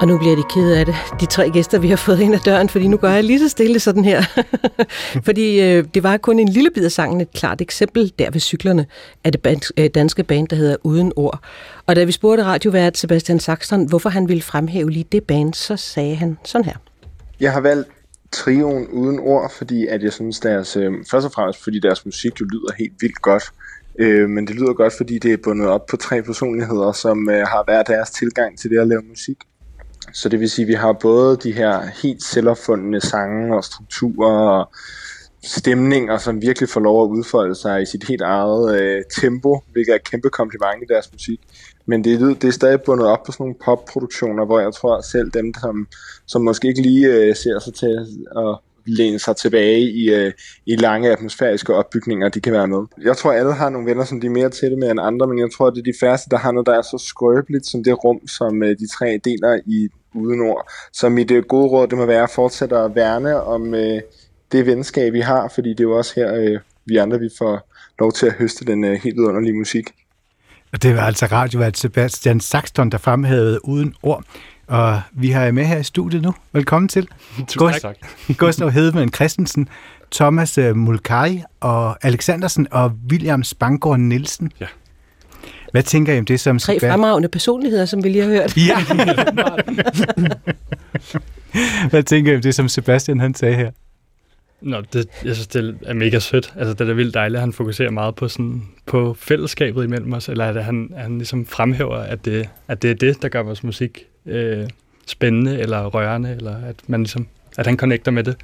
Og nu bliver de ked af det, de tre gæster, vi har fået ind ad døren, fordi nu gør jeg lige så stille sådan her. fordi øh, det var kun en lille bid af sangen, et klart eksempel der ved cyklerne af det ban- øh, danske band, der hedder Uden Ord. Og da vi spurgte radiovært Sebastian Saxton, hvorfor han ville fremhæve lige det band, så sagde han sådan her. Jeg har valgt trioen Uden Ord, fordi at jeg synes, deres, øh, først og fremmest fordi deres musik jo lyder helt vildt godt. Øh, men det lyder godt, fordi det er bundet op på tre personligheder, som øh, har hver deres tilgang til det at lave musik. Så det vil sige, at vi har både de her helt selvopfundne sange og strukturer og stemninger, som virkelig får lov at udfolde sig i sit helt eget øh, tempo, hvilket er et kæmpe kompliment i deres musik. Men det, det er stadig bundet op på sådan nogle popproduktioner, hvor jeg tror selv dem, som, som måske ikke lige øh, ser sig til at læne sig tilbage i, øh, i lange atmosfæriske opbygninger, de kan være med. Jeg tror, alle har nogle venner, som de er mere tætte med end andre, men jeg tror, det er de færreste, der har noget, der er så skrøbeligt som det rum, som øh, de tre deler i Uden Ord. Så mit øh, gode råd, det må være at fortsætte at værne om øh, det venskab, vi har, fordi det er jo også her, øh, vi andre vi får lov til at høste den øh, helt vidunderlige musik. Det var altså radiovært Sebastian Saxton, der fremhævede Uden Ord. Og vi har jer med her i studiet nu. Velkommen til. Tusind tak. Gustav Hedman Christensen, Thomas Mulcahy og Alexandersen og William Spangård Nielsen. Ja. Hvad tænker I om det som... Tre fremragende personligheder, som vi lige har hørt. Ja. Hvad tænker I om det, som Sebastian han sagde her? Nå, det, jeg synes, det er mega sødt. Altså, det er da vildt dejligt, at han fokuserer meget på, sådan, på fællesskabet imellem os, eller at han, han ligesom fremhæver, at det, at det er det, der gør vores musik øh, spændende eller rørende, eller at, man ligesom, at han connecter med det.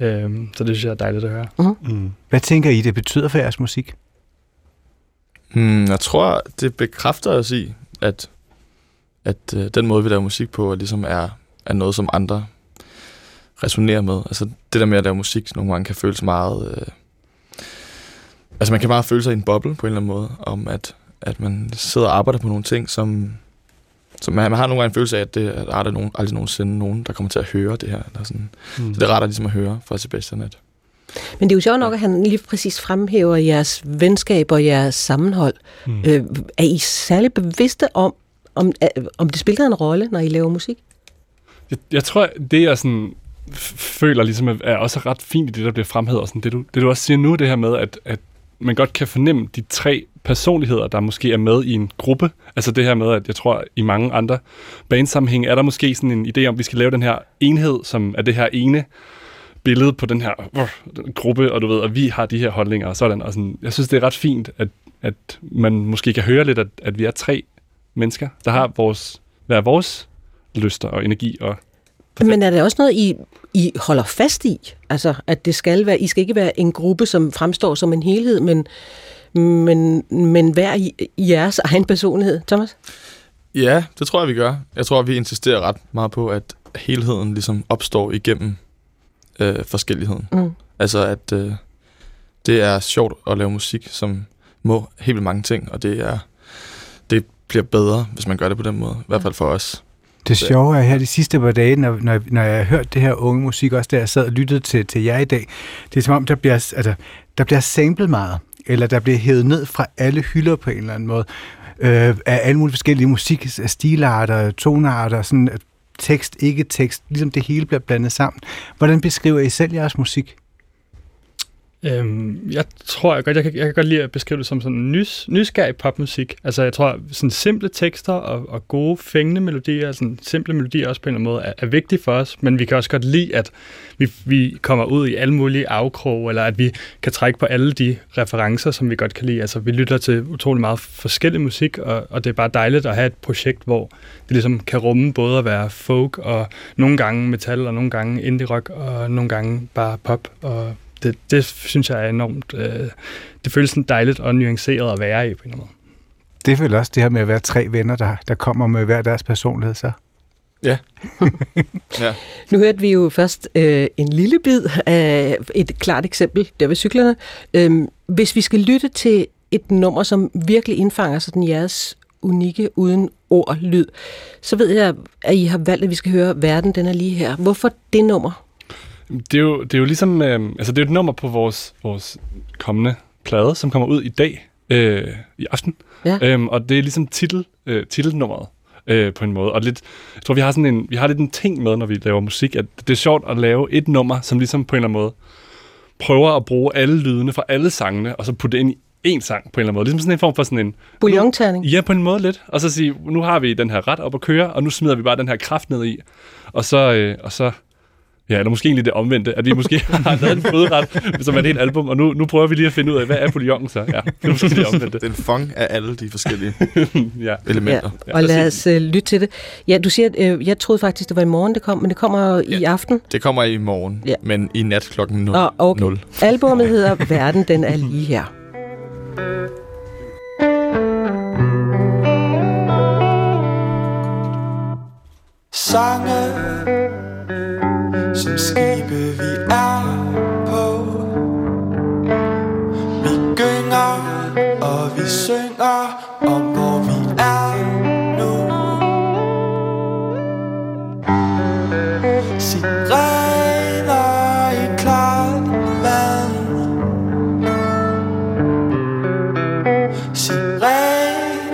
Øh, så det synes jeg er dejligt at høre. Uh-huh. Mm. Hvad tænker I, det betyder for jeres musik? Mm, jeg tror, det bekræfter os i, at, at øh, den måde, vi laver musik på, ligesom er, er noget, som andre resonerer med. Altså det der med at lave musik, nogle gange kan føles meget... Øh... Altså man kan bare føle sig i en boble på en eller anden måde, om at, at man sidder og arbejder på nogle ting, som, som man, man har nogle gange en følelse af, at det er aldrig nogen, aldrig nogensinde nogen, der kommer til at høre det her. Eller sådan. Mm. Så det er rart at, ligesom at høre fra Sebastian. At... Men det er jo sjovt nok, at han lige præcis fremhæver jeres venskab og jeres sammenhold. Mm. Øh, er I særlig bevidste om, om, om det spiller en rolle, når I laver musik? Jeg, jeg tror, det er sådan... føler ligesom, er også ret fint i det, der bliver fremhævet, og sådan det du, det du også siger nu, det her med, at, at man godt kan fornemme de tre personligheder, der måske er med i en gruppe. Altså det her med, at jeg tror, i mange andre bandsammenhænge er der måske sådan en idé om, vi skal lave den her enhed, som er det her ene billede på den her uh, gruppe, og du ved, at vi har de her holdninger og sådan, og sådan. Jeg synes, det er ret fint, at, at man måske kan høre lidt, at, at vi er tre mennesker, der har vores, hvad er vores lyster og energi og... Men er det også noget, I, I holder fast i? Altså, at det skal være, I skal ikke være en gruppe, som fremstår som en helhed, men, men, men hver i jeres egen personlighed? Thomas? Ja, det tror jeg, vi gør. Jeg tror, vi insisterer ret meget på, at helheden ligesom opstår igennem øh, forskelligheden. Mm. Altså, at øh, det er sjovt at lave musik, som må helt mange ting, og det, er, det bliver bedre, hvis man gør det på den måde. I hvert fald for os. Det sjove er her de sidste par dage, når, når, når jeg har hørt det her unge musik, også da jeg sad og lyttede til, til jer i dag, det er som om, der bliver, altså, der bliver samlet meget, eller der bliver hævet ned fra alle hylder på en eller anden måde, øh, af alle mulige forskellige musik, stilarter, tonearter, sådan tekst, ikke tekst, ligesom det hele bliver blandet sammen. Hvordan beskriver I selv jeres musik? Øhm, jeg tror jeg godt, jeg kan, jeg kan godt lide at beskrive det som sådan nys, nysgerrig popmusik. Altså jeg tror, sådan simple tekster og, og gode fængende melodier, sådan simple melodier også på en eller anden måde, er, er vigtige for os, men vi kan også godt lide, at vi, vi kommer ud i alle mulige afkrog, eller at vi kan trække på alle de referencer, som vi godt kan lide. Altså vi lytter til utrolig meget forskellig musik, og, og det er bare dejligt at have et projekt, hvor det ligesom kan rumme både at være folk, og nogle gange metal, og nogle gange indie rock, og nogle gange bare pop, og Det, det synes jeg er enormt... Øh, det føles sådan dejligt og nuanceret at være i på en eller anden måde. Det er vel også det her med at være tre venner, der, der kommer med hver deres personlighed, så? Ja. Ja. Nu hørte vi jo først øh, en lille bid af et klart eksempel der ved cyklerne. Øhm, hvis vi skal lytte til et nummer, som virkelig indfanger sådan jeres unikke uden ord lyd, så ved jeg, at I har valgt, at vi skal høre Verden, den er lige her. Hvorfor det nummer? Det er, jo, det er jo ligesom, øh, altså det er et nummer på vores, vores kommende plade, som kommer ud i dag, øh, i aften, ja. øhm, og det er ligesom titel, øh, titelnummeret øh, på en måde, og lidt, jeg tror vi har sådan en, vi har lidt en ting med, når vi laver musik, at det er sjovt at lave et nummer, som ligesom på en eller anden måde prøver at bruge alle lydene fra alle sangene, og så putte det ind i én sang på en eller anden måde, ligesom sådan en form for sådan en... Bouillon-terning. Ja, på en måde lidt, og så sige, nu har vi den her ret op at køre, og nu smider vi bare den her kraft ned i, og så... Øh, og så Ja, eller måske egentlig det omvendte, at vi måske har lavet en fodret, som er et helt album, og nu, nu prøver vi lige at finde ud af, hvad er bouillon så? Ja, det er måske det omvendte. Den fang af alle de forskellige ja. Elementer. Ja, og lad os uh, lytte til det. Ja, du siger, at øh, jeg troede faktisk, det var i morgen, det kom, men det kommer i ja, aften? Det kommer i morgen, ja. Men i nat klokken nul. Oh, okay. nul. Albumet hedder Verden, den er lige her. Sange som skibe vi er på. Vi gynger og vi synger om hvor vi er nu. Sirener i klart vand. Sirener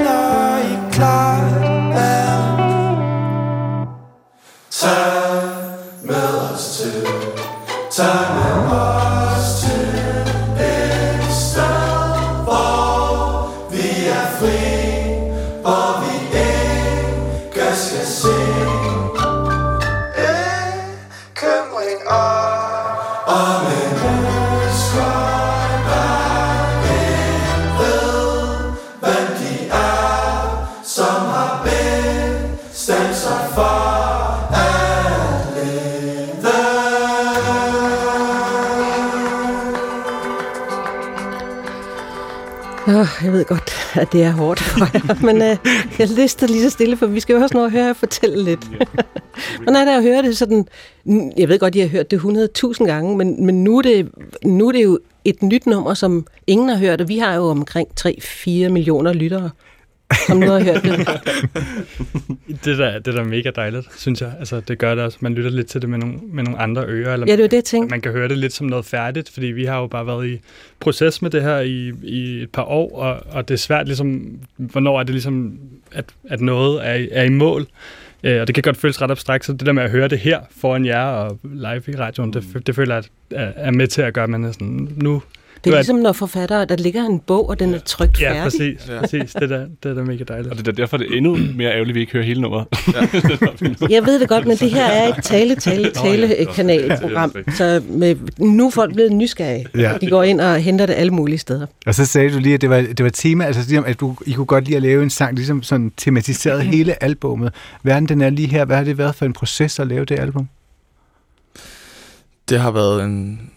Tag med os til, tag med os til et sted, hvor vi er fri, hvor vi ikke skal se bekymring om, om en mennesker, der ikke ved, hvem de er, som har bestemt sig for. Jeg ved godt, at det er hårdt for jer, men øh, jeg lister lige så stille, for vi skal jo også nå at høre jer fortælle lidt. Men er der at høre det sådan, jeg ved godt, I har hørt det hundrede tusind gange, men, men nu, er det, nu er det jo et nyt nummer, som ingen har hørt, og vi har jo omkring tre til fire millioner lyttere, som nu har hørt det. Det der, det der er mega dejligt, synes jeg. Altså, det gør det også. Man lytter lidt til det med nogle, med nogle andre ører. Eller ja, det er det, jeg man kan høre det lidt som noget færdigt, fordi vi har jo bare været i proces med det her i, i et par år, og, og det er svært, ligesom, hvornår er det ligesom, at, at noget er, er i mål. Øh, og det kan godt føles ret abstrakt, så det der med at høre det her foran jer og live i radioen, mm. det, det føler jeg er, er med til at gøre, at man er sådan, nu... Det er ligesom, når forfattere, der ligger en bog, og den er trykt færdig. Ja, præcis. Ja. præcis. Det, er, det er da mega dejligt. Og det er derfor, det er endnu mere ærgerligt, at vi ikke hører hele nummeret. Ja. Jeg ved det godt, men det her er et tale-tale-tale-kanalprogram, så med, nu er folk blevet nysgerrige. Ja. De går ind og henter det alle mulige steder. Og så sagde du lige, at det var, det var tema, altså ligesom, at du, I kunne godt lide at lave en sang, ligesom sådan tematiseret hele albumet. Verden, den er lige her. Hvad har det været for en proces at lave det album? Det har været en...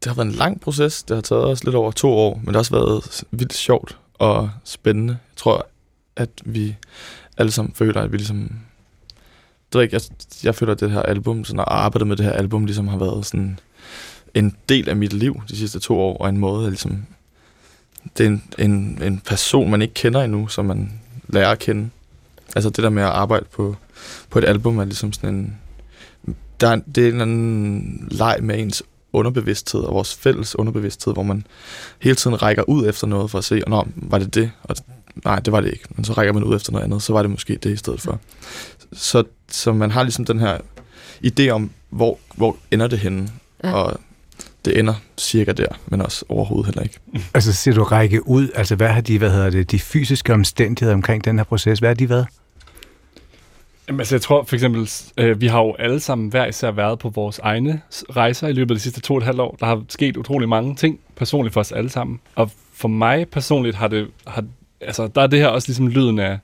Det har været en lang proces. Det har taget os lidt over to år, men det har også været vildt sjovt og spændende. Jeg tror, at vi alle sammen føler, at vi ligesom... Det ved ikke, jeg, jeg føler, at det her album, sådan at arbejde med det her album, ligesom har været sådan en del af mit liv de sidste to år, og en måde, at ligesom... Det er en, en, en person, man ikke kender endnu, som man lærer at kende. Altså det der med at arbejde på, på et album, er ligesom sådan en... Der er, det er en eller anden leg med ens underbevidsthed og vores fælles underbevidsthed, hvor man hele tiden rækker ud efter noget for at se, nå, var det det? Og nej, det var det ikke. Men så rækker man ud efter noget andet, så var det måske det i stedet for. Så, så man har ligesom den her idé om, hvor, hvor ender det henne? Ja. Og det ender cirka der, men også overhovedet heller ikke. Altså siger du række ud, altså hvad har de, hvad hedder det, de fysiske omstændigheder omkring den her proces, hvad har de været? Jamen, altså, jeg tror for eksempel, øh, vi har jo alle sammen hver især været på vores egne rejser i løbet af de sidste to og et halvt år. Der har sket utrolig mange ting personligt for os alle sammen. Og for mig personligt har det, har, altså, der er det her også ligesom lyden af,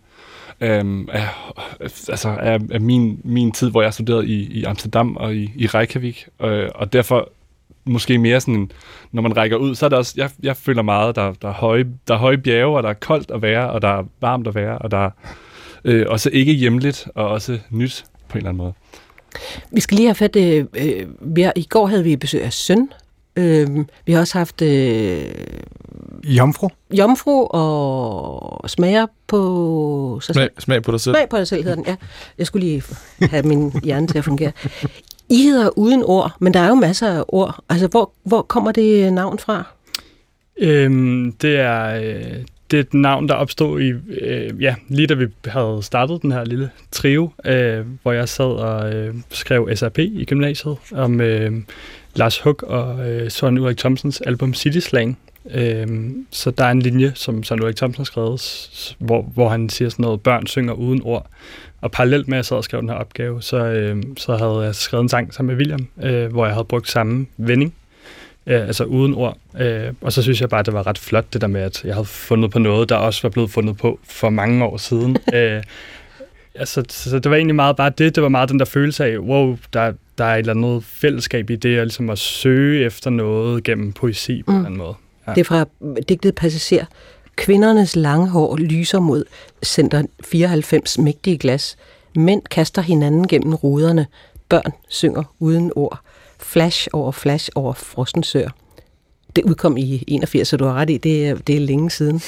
øh, af, altså, af, af min, min tid, hvor jeg studerede i, i Amsterdam og i, i Reykjavik. Øh, og derfor måske mere sådan, når man rækker ud, så er der også, jeg, jeg føler meget, der, der, er høje, der er høje bjerge, og der er koldt at være, og der er varmt at være, og der er Øh, og så ikke hjemligt, og også nyt på en eller anden måde. Vi skal lige have fat... Øh, vi har, I går havde vi besøg af søn. Øh, vi har også haft... Øh, jomfru. Jomfru og smager på... Så, smag, smag på dig selv. Smag på dig selv hedder den, ja. Jeg skulle lige have min hjerne til at fungere. I hedder Uden Ord, men der er jo masser af ord. Altså, hvor, hvor kommer det navn fra? Øhm, det er... Øh Det er et navn, der opstod i, øh, ja, lige da vi havde startet den her lille trio, øh, hvor jeg sad og øh, skrev S R P i gymnasiet om øh, Lars Huck og øh, Søren Ulrik Thomsens album City Slang. Øh, så der er en linje, som Søren Ulrik Thomsen har skrevet, hvor, hvor han siger sådan noget, børn synger uden ord. Og parallelt med, at jeg sad og skrev den her opgave, så, øh, så havde jeg skrevet en sang sammen med William, øh, hvor jeg havde brugt samme vending. Øh, altså uden ord. Øh, og så synes jeg bare, at det var ret flot, det der med, at jeg havde fundet på noget, der også var blevet fundet på for mange år siden. øh, altså, så, så det var egentlig meget bare det. Det var meget den der følelse af, wow, der, der er et eller andet fællesskab i det, og ligesom at søge efter noget gennem poesi på mm. en eller anden måde. Ja. Det er fra digtet Passager. Kvindernes lange hår lyser mod Center fireoghalvfems mægtige glas. Mænd kaster hinanden gennem ruderne. Børn synger uden ord. Flash over flash over Frostensør. Det udkom i enogfirs, så du har ret i, det er, det er længe siden.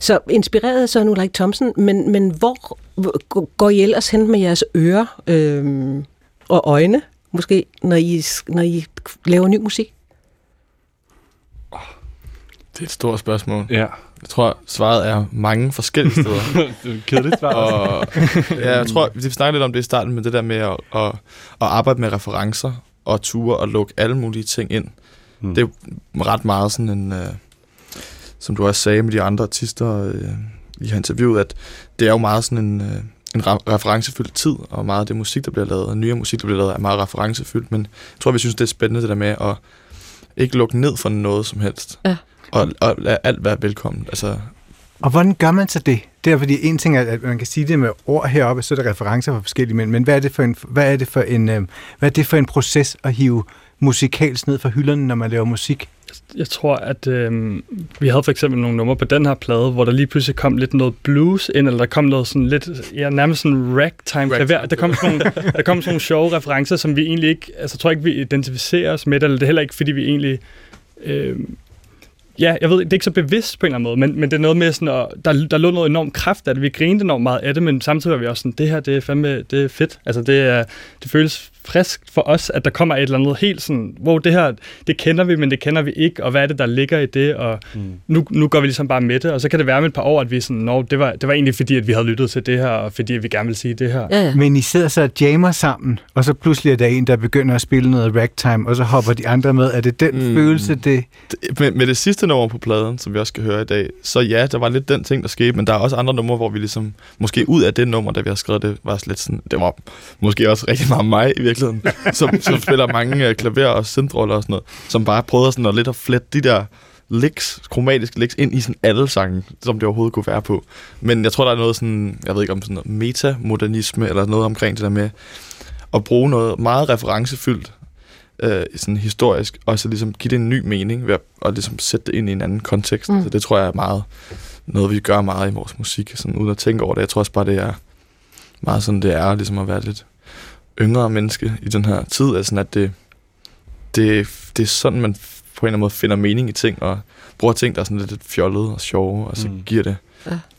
Så inspireret så nu Like Thomsen, men, men hvor, hvor går I ellers hen med jeres ører øh, og øjne, måske, når I, når I laver ny musik? Det er et stort spørgsmål. Ja. Jeg tror, svaret er mange forskellige steder. Det er kedeligt svar. Og, ja, jeg tror, vi snakkede lidt om det i starten, med det der med at, at, at arbejde med referencer og ture og lukke alle mulige ting ind. Hmm. Det er jo ret meget sådan en, øh, som du også sagde med de andre artister øh, i her interviewet, at det er jo meget sådan en, øh, en referencefyldt tid, og meget af det musik, der bliver lavet, og nyere musik, der bliver lavet, er meget referencefyldt, men jeg tror, vi synes, det er spændende det der med at ikke lukke ned for noget som helst. Ja. Og, og lad alt være velkommen. Altså. Og hvordan gør man så det? Det er fordi en ting er, at man kan sige det med ord heroppe, så er der referencer for forskellige, men, men hvad er det for en, hvad er det for en, øh, hvad er det for en proces at hive musikalsk ned fra hylderne, når man laver musik? Jeg tror, at øh, vi havde for eksempel nogle numre på den her plade, hvor der lige pludselig kom lidt noget blues ind, eller der kom noget sådan lidt, ja, nærmest sådan ragtime klaver. Der kom sådan nogle, der kom sådan nogle sjove referencer, som vi egentlig ikke, altså tror ikke, vi identificerer os med, eller det er heller ikke, fordi vi egentlig... Øh, Ja, jeg ved, det er ikke så bevidst på en eller anden måde, men, men det er noget med sådan, at der, der lå noget enormt kraft af det. Vi grinede enormt meget af det, men samtidig var vi også sådan, det her, det er fandme, det er fedt. Altså, det, er, det føles frisk for os, at der kommer et eller andet helt sådan, wow, det her, det kender vi, men det kender vi ikke, og hvad er det, der ligger i det, og mm. nu, nu går vi ligesom bare med det, og så kan det være med et par år, at vi sådan, nå, det var, det var egentlig fordi, at vi havde lyttet til det her, og fordi vi gerne ville sige det her. Ja, ja. Men I sidder så og jammer sammen, og så pludselig er der en, der begynder at spille noget ragtime, og så hopper de andre med. Er det den mm. følelse, det... Med, med det sidste nummer på pladen, som vi også skal høre i dag, så ja, der var lidt den ting, der skete, men der er også andre numre, hvor vi ligesom, måske ud af det nummer, der vi har skrevet, det var lidt sådan, det var måske også rigtig meget mig i virkeligheden, som, som spiller mange øh, klaver og synthroller og sådan noget, som bare prøvede sådan at lidt at flette de der licks, kromatiske licks, ind i sådan alle sangen, som det overhovedet kunne være på. Men jeg tror, der er noget sådan, jeg ved ikke om sådan noget metamodernisme, eller noget omkring det der med at bruge noget meget referencefyldt, øh, sådan historisk, og så ligesom give det en ny mening, ved at og ligesom sætte det ind i en anden kontekst. Mm. Så det tror jeg er meget noget, vi gør meget i vores musik, sådan uden at tænke over det. Jeg tror også bare, det er meget sådan, det er ligesom at være lidt yngre menneske i den her tid, altså at det, det, det er sådan, man på en eller anden måde finder mening i ting, og bruger ting, der er sådan lidt, lidt fjollede og sjove, og så mm. giver det,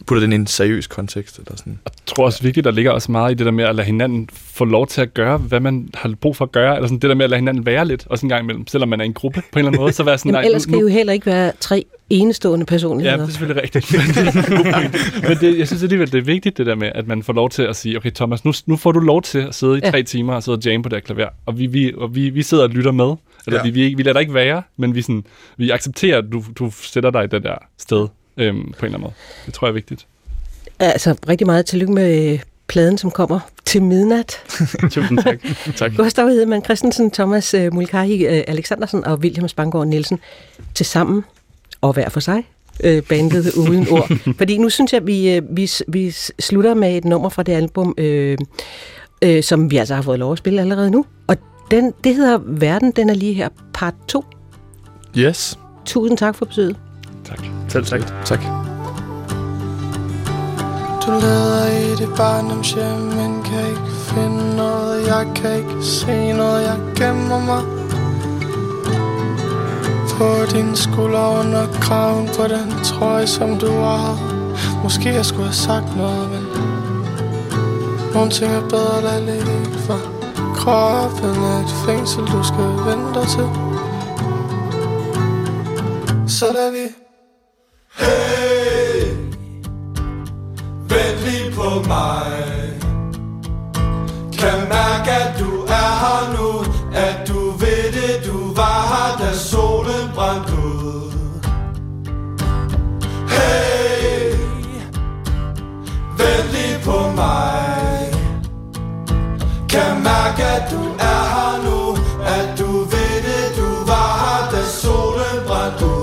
putter den i en seriøs kontekst. Eller sådan. Jeg tror også virkelig, der ligger også meget i det der med at lade hinanden få lov til at gøre, hvad man har brug for at gøre, eller sådan det der med at lade hinanden være lidt, også en gang imellem, selvom man er i en gruppe på en eller anden måde, så være sådan... Jamen, ellers skal I jo heller ikke være tre enestående personligheder. Ja, det er selvfølgelig rigtigt. Men det, jeg synes alligevel, det er vigtigt det der med, at man får lov til at sige, okay Thomas, nu, nu får du lov til at sidde i ja. tre timer og sidde og jamme på det her klaver, og vi, vi, og vi, vi sidder og lytter med, eller ja. vi, vi, vi lader dig ikke være, men vi, sådan, vi accepterer, at du, du sætter dig i det der sted. Øhm, på en eller anden måde. Det tror jeg er vigtigt. Altså, rigtig meget tillykke med pladen, som kommer til midnat. Tusind tak. Tak. Gustav Hedemann Christensen, Thomas Mulcahy Alexandersen og William Spangård Nielsen til sammen, og hver for sig, øh, bandet Uden Ord. Fordi nu synes jeg, at vi, vi, vi slutter med et nummer fra det album, øh, øh, som vi altså har fået lov at spille allerede nu. Og den, det hedder Verden, den er lige her, part to. Yes. Tusind tak for besøget. Tak. Selv tak. Tak. Du leder i det barndoms hjem, men kan ikke finde noget. Jeg kan ikke se noget, jeg gemmer mig på dine skuldre under kraven på den trøje, som du har. Måske jeg skulle have sagt noget, men nogle ting er bedre at lade ligge, for kroppen er et fængsel, du skal vente dig til. Så lad vi hey, vent lige på mig. Kan mærke, at du er her nu, at du ved det, du var her, da solen brændte ud. Hey, vent lige på mig. Kan mærke, at du er her nu, at du ved det, du var her, da solen brændte ud.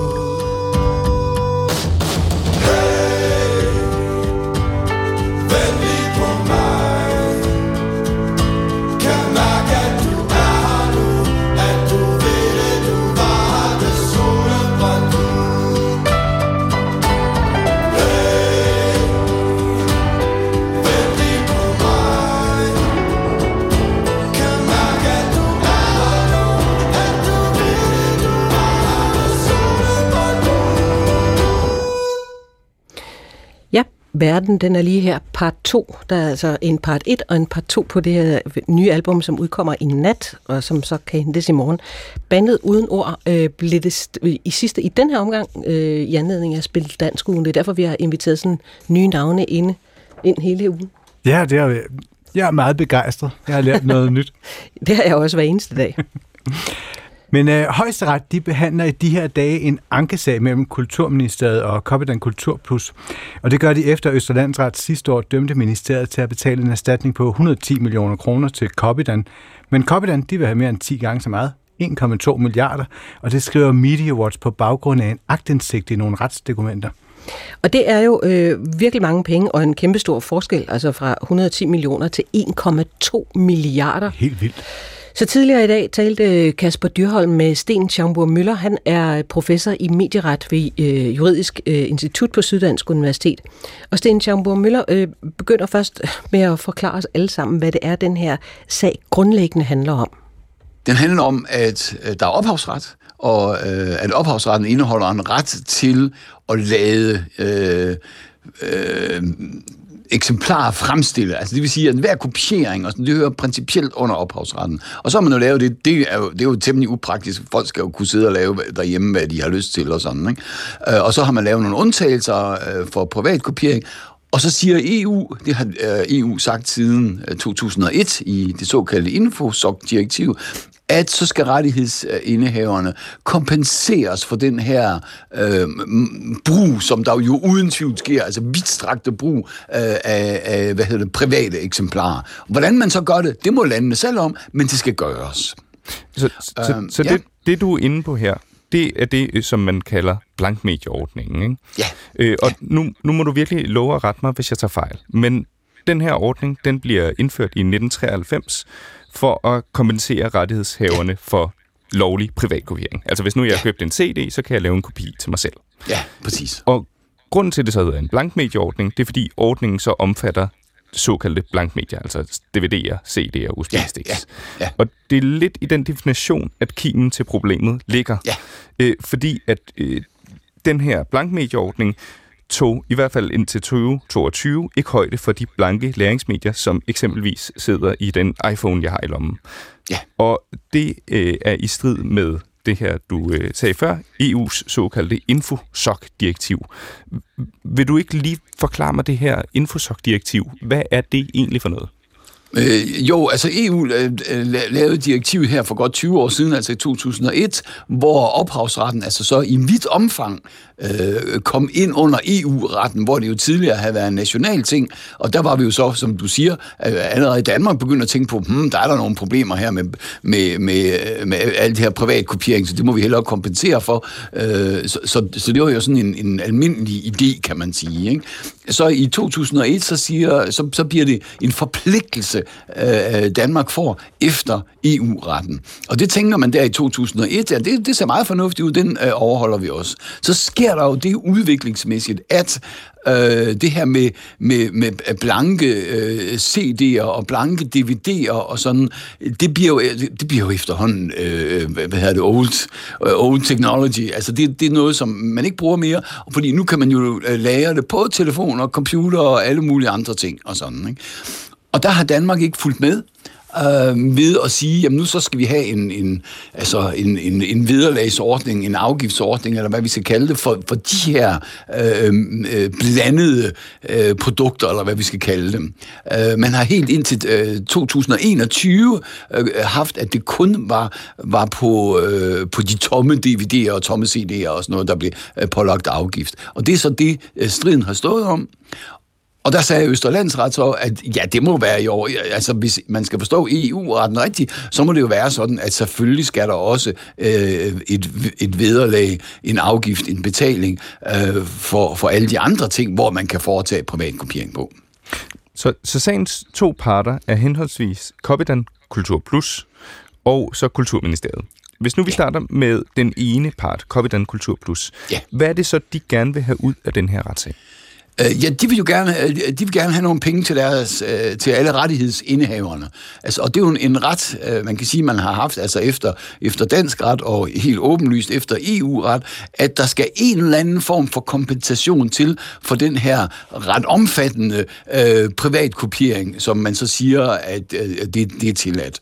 Verden, den er lige her, part to. Der er altså en part et og en part to på det her nye album, som udkommer i nat, og som så kan hentes i morgen. Bandet Uden Ord øh, blev det st- i sidste i den her omgang øh, i anledning af at spille dansk ugen. Det er derfor, vi har inviteret sådan nye navne inde, ind hele ugen. Ja, det er, jeg er meget begejstret. Jeg har lært noget nyt. Det har jeg også hver eneste dag. Men øh, Højesteret, de behandler i de her dage en ankesag mellem Kulturministeriet og Copydan Kulturplus. Og det gør de efter Østre Landsret sidste år dømte ministeriet til at betale en erstatning på et hundrede og ti millioner kroner til Copydan. Men Copydan, de vil have mere end ti gange så meget, en komma to milliarder, og det skriver Media Watch på baggrund af en aktindsigt i nogle retsdokumenter. Og det er jo øh, virkelig mange penge og en kæmpestor forskel, altså fra et hundrede og ti millioner til en komma to milliarder. Helt vildt. Så tidligere i dag talte Kasper Dyrholm med Sten Schaumburg-Müller. Han er professor i medieret ved øh, Juridisk øh, Institut på Syddansk Universitet. Og Sten Schaumburg-Müller øh, begynder først med at forklare os alle sammen, hvad det er, den her sag grundlæggende handler om. Den handler om, at der er ophavsret, og øh, at ophavsretten indeholder en ret til at lade... Øh, øh, eksemplarer fremstille. Altså det vil sige, at hver kopiering, og sådan, det hører principielt under ophavsretten. Og så har man jo lavet det, det er jo, det er jo temmelig upraktisk. Folk skal jo kunne sidde og lave derhjemme, hvad de har lyst til og sådan, ikke? Og så har man lavet nogle undtagelser for privat kopiering. Og så siger E U, det har E U sagt siden to tusind og et i det såkaldte Infosoc-direktiv, at så skal rettighedsindehaverne kompenseres for den her øh, brug, som der jo uden tvivl sker, altså vidtstrakte brug øh, af, af hvad hedder det, private eksemplarer. Hvordan man så gør det, det må landene selv om, men det skal gøres. Så, så, øhm, så ja. det, det, du er inde på her, det er det, som man kalder blankmedieordningen, ikke? Ja. Øh, og ja. Nu, nu må du virkelig love at rette mig, hvis jeg tager fejl. Men den her ordning, den bliver indført i nitten treoghalvfems, for at kompensere rettighedshaverne for lovlig privatkopiering. Altså hvis nu jeg har købt en C D, så kan jeg lave en kopi til mig selv. Ja, præcis. Og grunden til, det så hedder en blankmedieordning, det er fordi ordningen så omfatter såkaldte blankmedier, altså D V D'er, C D'er, U S B-sticks. Ja, ja, ja. Og det er lidt i den definition, at kimen til problemet ligger. Ja. Øh, fordi at øh, den her blankmedieordning tog i hvert fald indtil tyve toogtyve ikke højde for de blanke læringsmedier, som eksempelvis sidder i den iPhone, jeg har i lommen. Ja. Og det øh, er i strid med det her, du øh, sagde før, E U's såkaldte Infosoc-direktiv. Vil du ikke lige forklare mig det her Infosoc-direktiv? Hvad er det egentlig for noget? Øh, jo, altså E U øh, lavede direktivet her for godt tyve år siden, altså i to tusind og et, hvor ophavsretten altså så i vidt omfang øh, kom ind under E U-retten, hvor det jo tidligere havde været en national ting, og der var vi jo så, som du siger, øh, allerede i Danmark begyndte at tænke på, hmm, der er der nogle problemer her med, med, med, med alt det her privatkopiering, så det må vi hellere kompensere for. Øh, så, så, så det var jo sådan en, en almindelig idé, kan man sige, ikke? Så i to tusind og et, så, siger, så, så bliver det en forpligtelse, Danmark får efter E U-retten. Og det tænker man der i to tusind og et, ja, det, det ser meget fornuftigt ud, den øh, overholder vi også. Så sker der jo det udviklingsmæssigt, at øh, det her med, med, med blanke øh, C D'er og blanke D V D'er og sådan, det bliver jo, det bliver jo efterhånden, øh, hvad hedder det, old, old technology. Altså det, det er noget, som man ikke bruger mere, fordi nu kan man jo lagre det på telefon og computer og alle mulige andre ting og sådan, ikke? Og der har Danmark ikke fulgt med øh, ved at sige, jamen nu så skal vi have en, en, altså en, en, en vederlagsordning, en afgiftsordning, eller hvad vi skal kalde det, for, for de her øh, øh, blandede øh, produkter, eller hvad vi skal kalde dem. Øh, man har helt indtil øh, to tusind og enogtyve øh, haft, at det kun var, var på, øh, på de tomme D V D'er og tomme C D'er og sådan noget, der blev øh, pålagt afgift. Og det er så det, øh, striden har stået om. Og der sagde Østre Landsret så, at ja, det må være i år. Altså, hvis man skal forstå E U-retten rigtigt, så må det jo være sådan, at selvfølgelig skal der også øh, et, et vederlag, en afgift, en betaling øh, for, for alle de andre ting, hvor man kan foretage privatkopiering på. Så, så sagens to parter er henholdsvis Copydan Kulturplus og så Kulturministeriet. Hvis nu vi starter med den ene part, Copydan Kulturplus, ja. Hvad er det så, de gerne vil have ud af den her retssag? Ja, de vil jo gerne, de vil gerne have nogle penge til, deres, til alle rettighedsindehaverne. Altså, og det er jo en ret, man kan sige, man har haft altså efter, efter dansk ret og helt åbenlyst efter E U-ret, at der skal en eller anden form for kompensation til for den her ret omfattende øh, privatkopiering, som man så siger, at øh, det, det er tilladt.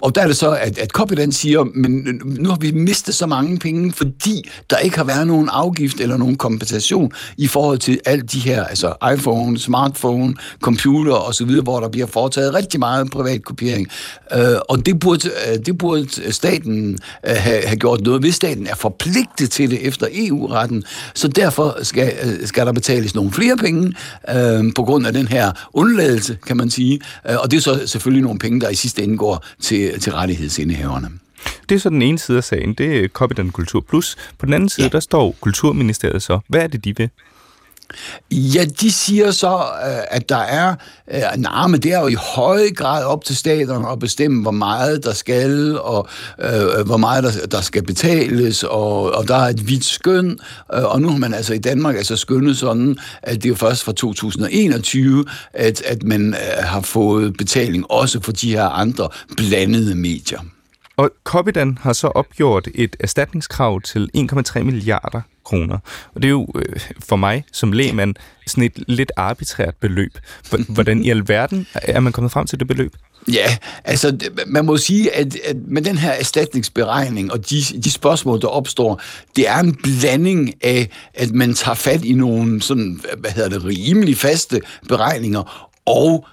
Og der er det så, at, at Copydan siger, men nu har vi mistet så mange penge, fordi der ikke har været nogen afgift eller nogen kompensation i forhold til alt de her, altså iPhone, smartphone, computer osv., hvor der bliver foretaget rigtig meget privatkopiering. Øh, og det burde, det burde staten øh, have, have gjort noget, hvis staten er forpligtet til det efter E U-retten. Så derfor skal, øh, skal der betales nogle flere penge øh, på grund af den her undladelse, kan man sige. Øh, og det er så selvfølgelig nogle penge, der i sidste ende går til til rettighedsindehaverne. Det er så den ene side af sagen, det er Copydan Kulturplus. På den anden side, ja. Der står Kulturministeriet så. Hvad er det, de vil? Ja, de siger så, at der er... Nej, men det er jo i høj grad op til staterne at bestemme, hvor meget der skal, og øh, hvor meget der, der skal betales, og, og der er et vidt skøn. Og nu har man altså i Danmark altså skønnet sådan, at det er jo først fra to tusind og enogtyve, at, at man har fået betaling også for de her andre blandede medier. Og Copydan har så opgjort et erstatningskrav til en komma tre milliarder kroner. Og det er jo øh, for mig som lægmand sådan et lidt arbitrært beløb. Hvordan i alverden er man kommet frem til det beløb? Ja, altså man må sige, at, at med den her erstatningsberegning og de, de spørgsmål, der opstår, det er en blanding af, at man tager fat i nogle sådan, hvad hedder det, rimelig faste beregninger og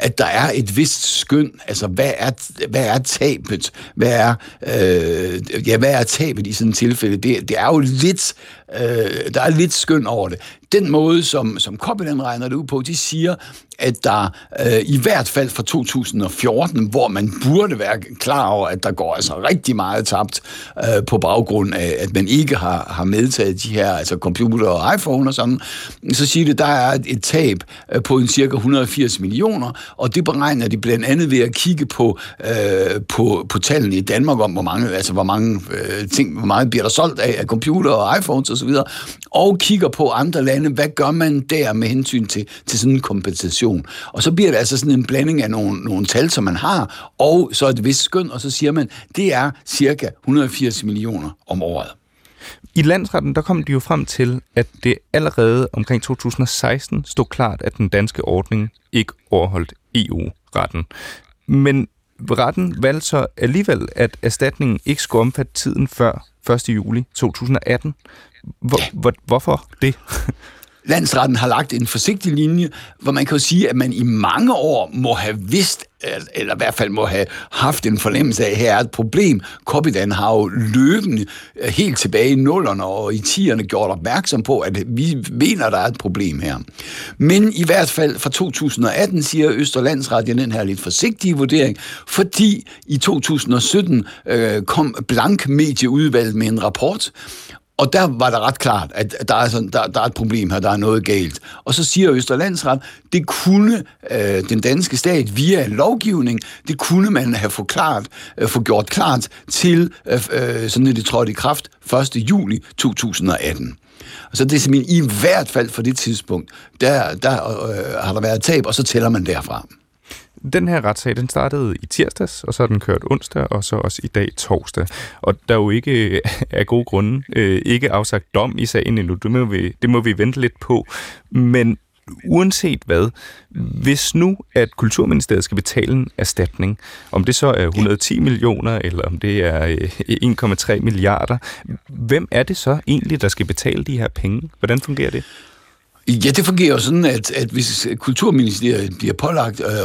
at der er et vist skøn, altså hvad er, hvad er tabet? Hvad er, øh, ja, hvad er tabet i sådan et tilfælde? Det, det er jo lidt, øh, der er lidt skøn over det. Den måde, som, som Copydan regner det ud på, de siger, at der øh, i hvert fald fra to tusind og fjorten, hvor man burde være klar over, at der går altså rigtig meget tabt øh, på baggrund af, at man ikke har, har medtaget de her altså computer og iPhone og sådan, så siger det, der er et tab på en cirka et hundrede og firs millioner, og det beregner de blandt andet ved at kigge på, øh, på, på tallene i Danmark om, hvor mange, altså hvor mange øh, ting, hvor meget bliver der solgt af, af computer og iPhones osv., og, og kigger på andre lande. Hvad gør man der med hensyn til, til sådan en kompensation? Og så bliver det altså sådan en blanding af nogle, nogle tal, som man har, og så et vist skøn, og så siger man, det er cirka et hundrede og firs millioner om året. I landsretten, der kom de jo frem til, at det allerede omkring to tusind og seksten stod klart, at den danske ordning ikke overholdt E U-retten. Men retten valgte så alligevel, at erstatningen ikke skulle omfatte tiden før første juli to tusind og atten. Hvor, ja. hvor, hvorfor det? Landsretten har lagt en forsigtig linje, hvor man kan jo sige, at man i mange år må have vidst, eller i hvert fald må have haft en fornemmelse af, at her er et problem. Copydan har jo løbende helt tilbage i nullerne og i tierne gjort opmærksom på, at vi mener, der er et problem her. Men i hvert fald fra to tusind og atten, siger Østre Landsret i den her lidt forsigtige vurdering, fordi i to tusind og sytten øh, kom Blank Medieudvalget med en rapport, og der var det ret klart, at der er, sådan, der, der er et problem her, der er noget galt. Og så siger Østre Landsret, det kunne øh, den danske stat via lovgivning, det kunne man have forklaret, øh, få gjort klart til, øh, sådan at det trådte i kraft første juli to tusind og atten. Og så det er simpelthen i hvert fald for det tidspunkt, der, der øh, har der været tab, og så tæller man derfra. Den her retssag, den startede i tirsdags, og så er den kørt onsdag, og så også i dag torsdag. Og der er jo ikke af gode grunde øh, ikke afsagt dom i sagen endnu. Det må vi, det må vi vente lidt på. Men uanset hvad, hvis nu at Kulturministeriet skal betale en erstatning, om det så er et hundrede og ti millioner, eller om det er en komma tre milliarder, hvem er det så egentlig, der skal betale de her penge? Hvordan fungerer det? Ja, det fungerer jo sådan, at, at hvis Kulturministeriet bliver pålagt at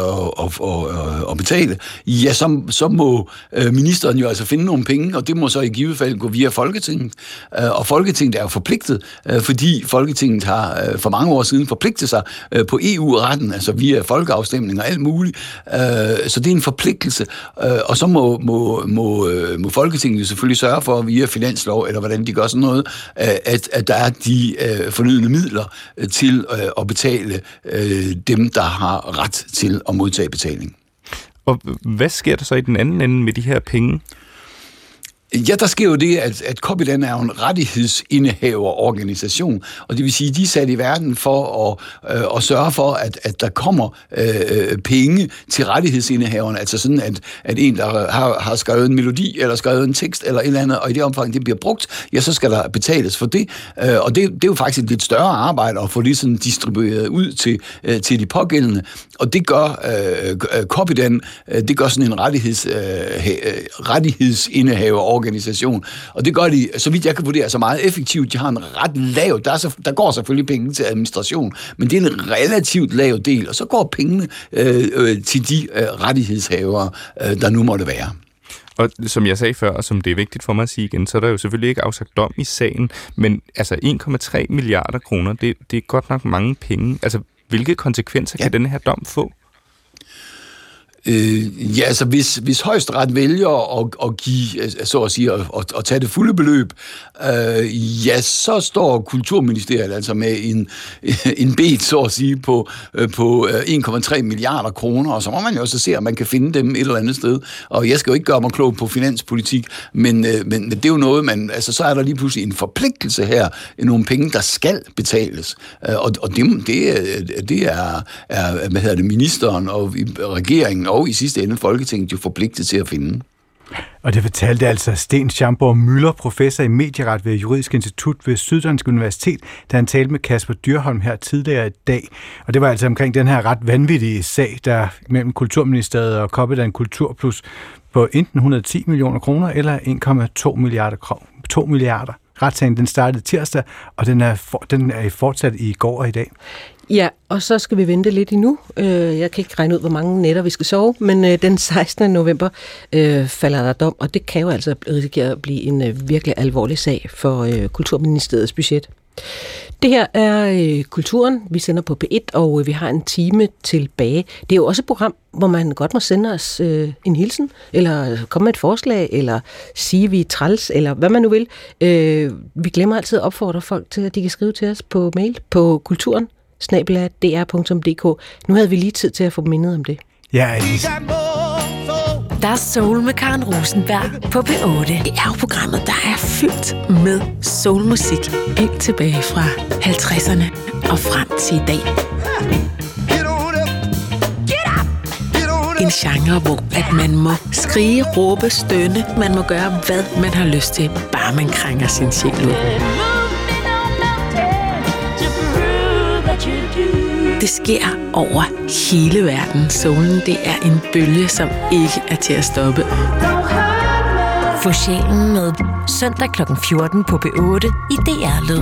øh, betale, ja, så, så må øh, ministeren jo altså finde nogle penge, og det må så i givet fald gå via Folketinget. Øh, og Folketinget er jo forpligtet, øh, fordi Folketinget har øh, for mange år siden forpligtet sig øh, på E U-retten, altså via folkeafstemning og alt muligt. Øh, så det er en forpligtelse, øh, og så må, må, må, må Folketinget jo selvfølgelig sørge for via finanslov, eller hvordan de gør sådan noget, øh, at, at der er de øh, fornødne midler til at betale dem, der har ret til at modtage betaling. Og hvad sker der så i den anden ende med de her penge? Ja, der sker jo det, at, at Copydan er en rettighedsindehaverorganisation, og det vil sige, at de er sat i verden for at, øh, at sørge for, at, at der kommer øh, penge til rettighedsindehaverne, altså sådan, at, at en, der har, har skrevet en melodi, eller skrevet en tekst, eller et eller andet, og i det omfang, det bliver brugt, ja, så skal der betales for det, øh, og det, det er jo faktisk et lidt større arbejde at få det sådan distribueret ud til, øh, til de pågældende, og det gør øh, Copydan, øh, det gør sådan en rettigheds, øh, rettighedsindehaverorganisation, organisation. Og det gør de, så vidt jeg kan vurdere, så meget effektivt. De har en ret lav, der, så, der går selvfølgelig penge til administration, men det er en relativt lav del, og så går pengene øh, øh, til de øh, rettighedshavere, øh, der nu måtte være. Og som jeg sagde før, og som det er vigtigt for mig at sige igen, så er der jo selvfølgelig ikke afsagt dom i sagen, men altså en komma tre milliarder kroner, det, det er godt nok mange penge. Altså, hvilke konsekvenser ja. kan denne her dom få? Øh, ja, altså hvis, hvis Højesteret vælger at, at give, så at sige, at, at tage det fulde beløb, øh, ja, så står Kulturministeriet altså med en, en bet, så at sige, på, på en komma tre milliarder kroner, og så må man jo også se, om man kan finde dem et eller andet sted. Og jeg skal jo ikke gøre mig klog på finanspolitik, men, men det er jo noget, man, altså så er der lige pludselig en forpligtelse her, nogle penge, der skal betales. Og, og det, det, det er, er, hvad hedder det, ministeren og regeringen, og i sidste ende Folketinget jo forpligtet til at finde. Og det fortalte altså Sten Schaumburg-Müller, professor i medieret ved Juridisk Institut ved Syddansk Universitet, da han talte med Kasper Dyrholm her tidligere i dag. Og det var altså omkring den her ret vanvittige sag, der mellem Kulturministeriet og Copydan Kulturplus på enten et hundrede og ti millioner kroner eller en komma to milliarder kroner. Retssagen den startede tirsdag, og den er, for, den er fortsat i går og i dag. Ja, og så skal vi vente lidt endnu. Jeg kan ikke regne ud, hvor mange nætter vi skal sove, men den sekstende november falder der dom, og det kan jo altså risikere at blive en virkelig alvorlig sag for Kulturministeriets budget. Det her er Kulturen. Vi sender på P et, og vi har en time tilbage. Det er jo også et program, hvor man godt må sende os øh, en hilsen, eller komme med et forslag, eller sige, vi er træls, eller hvad man nu vil. Øh, vi glemmer altid at opfordre folk til, at de kan skrive til os på mail på kulturen snabel-a d r punktum d k. Nu havde vi lige tid til at få mindet om det. Ja, der er soul med Karen Rosenberg på P otte. Det er jo programmet, der er fyldt med soulmusik. Helt tilbage fra halvtredserne og frem til i dag. En genre, hvor at man må skrige, råbe, stønne. Man må gøre, hvad man har lyst til, bare man krænger sin sjæl ud. Det sker over hele verden. Solen, det er en bølge, som ikke er til at stoppe. Få sjælen med søndag klokken fjorten på P otte i D R Lyd.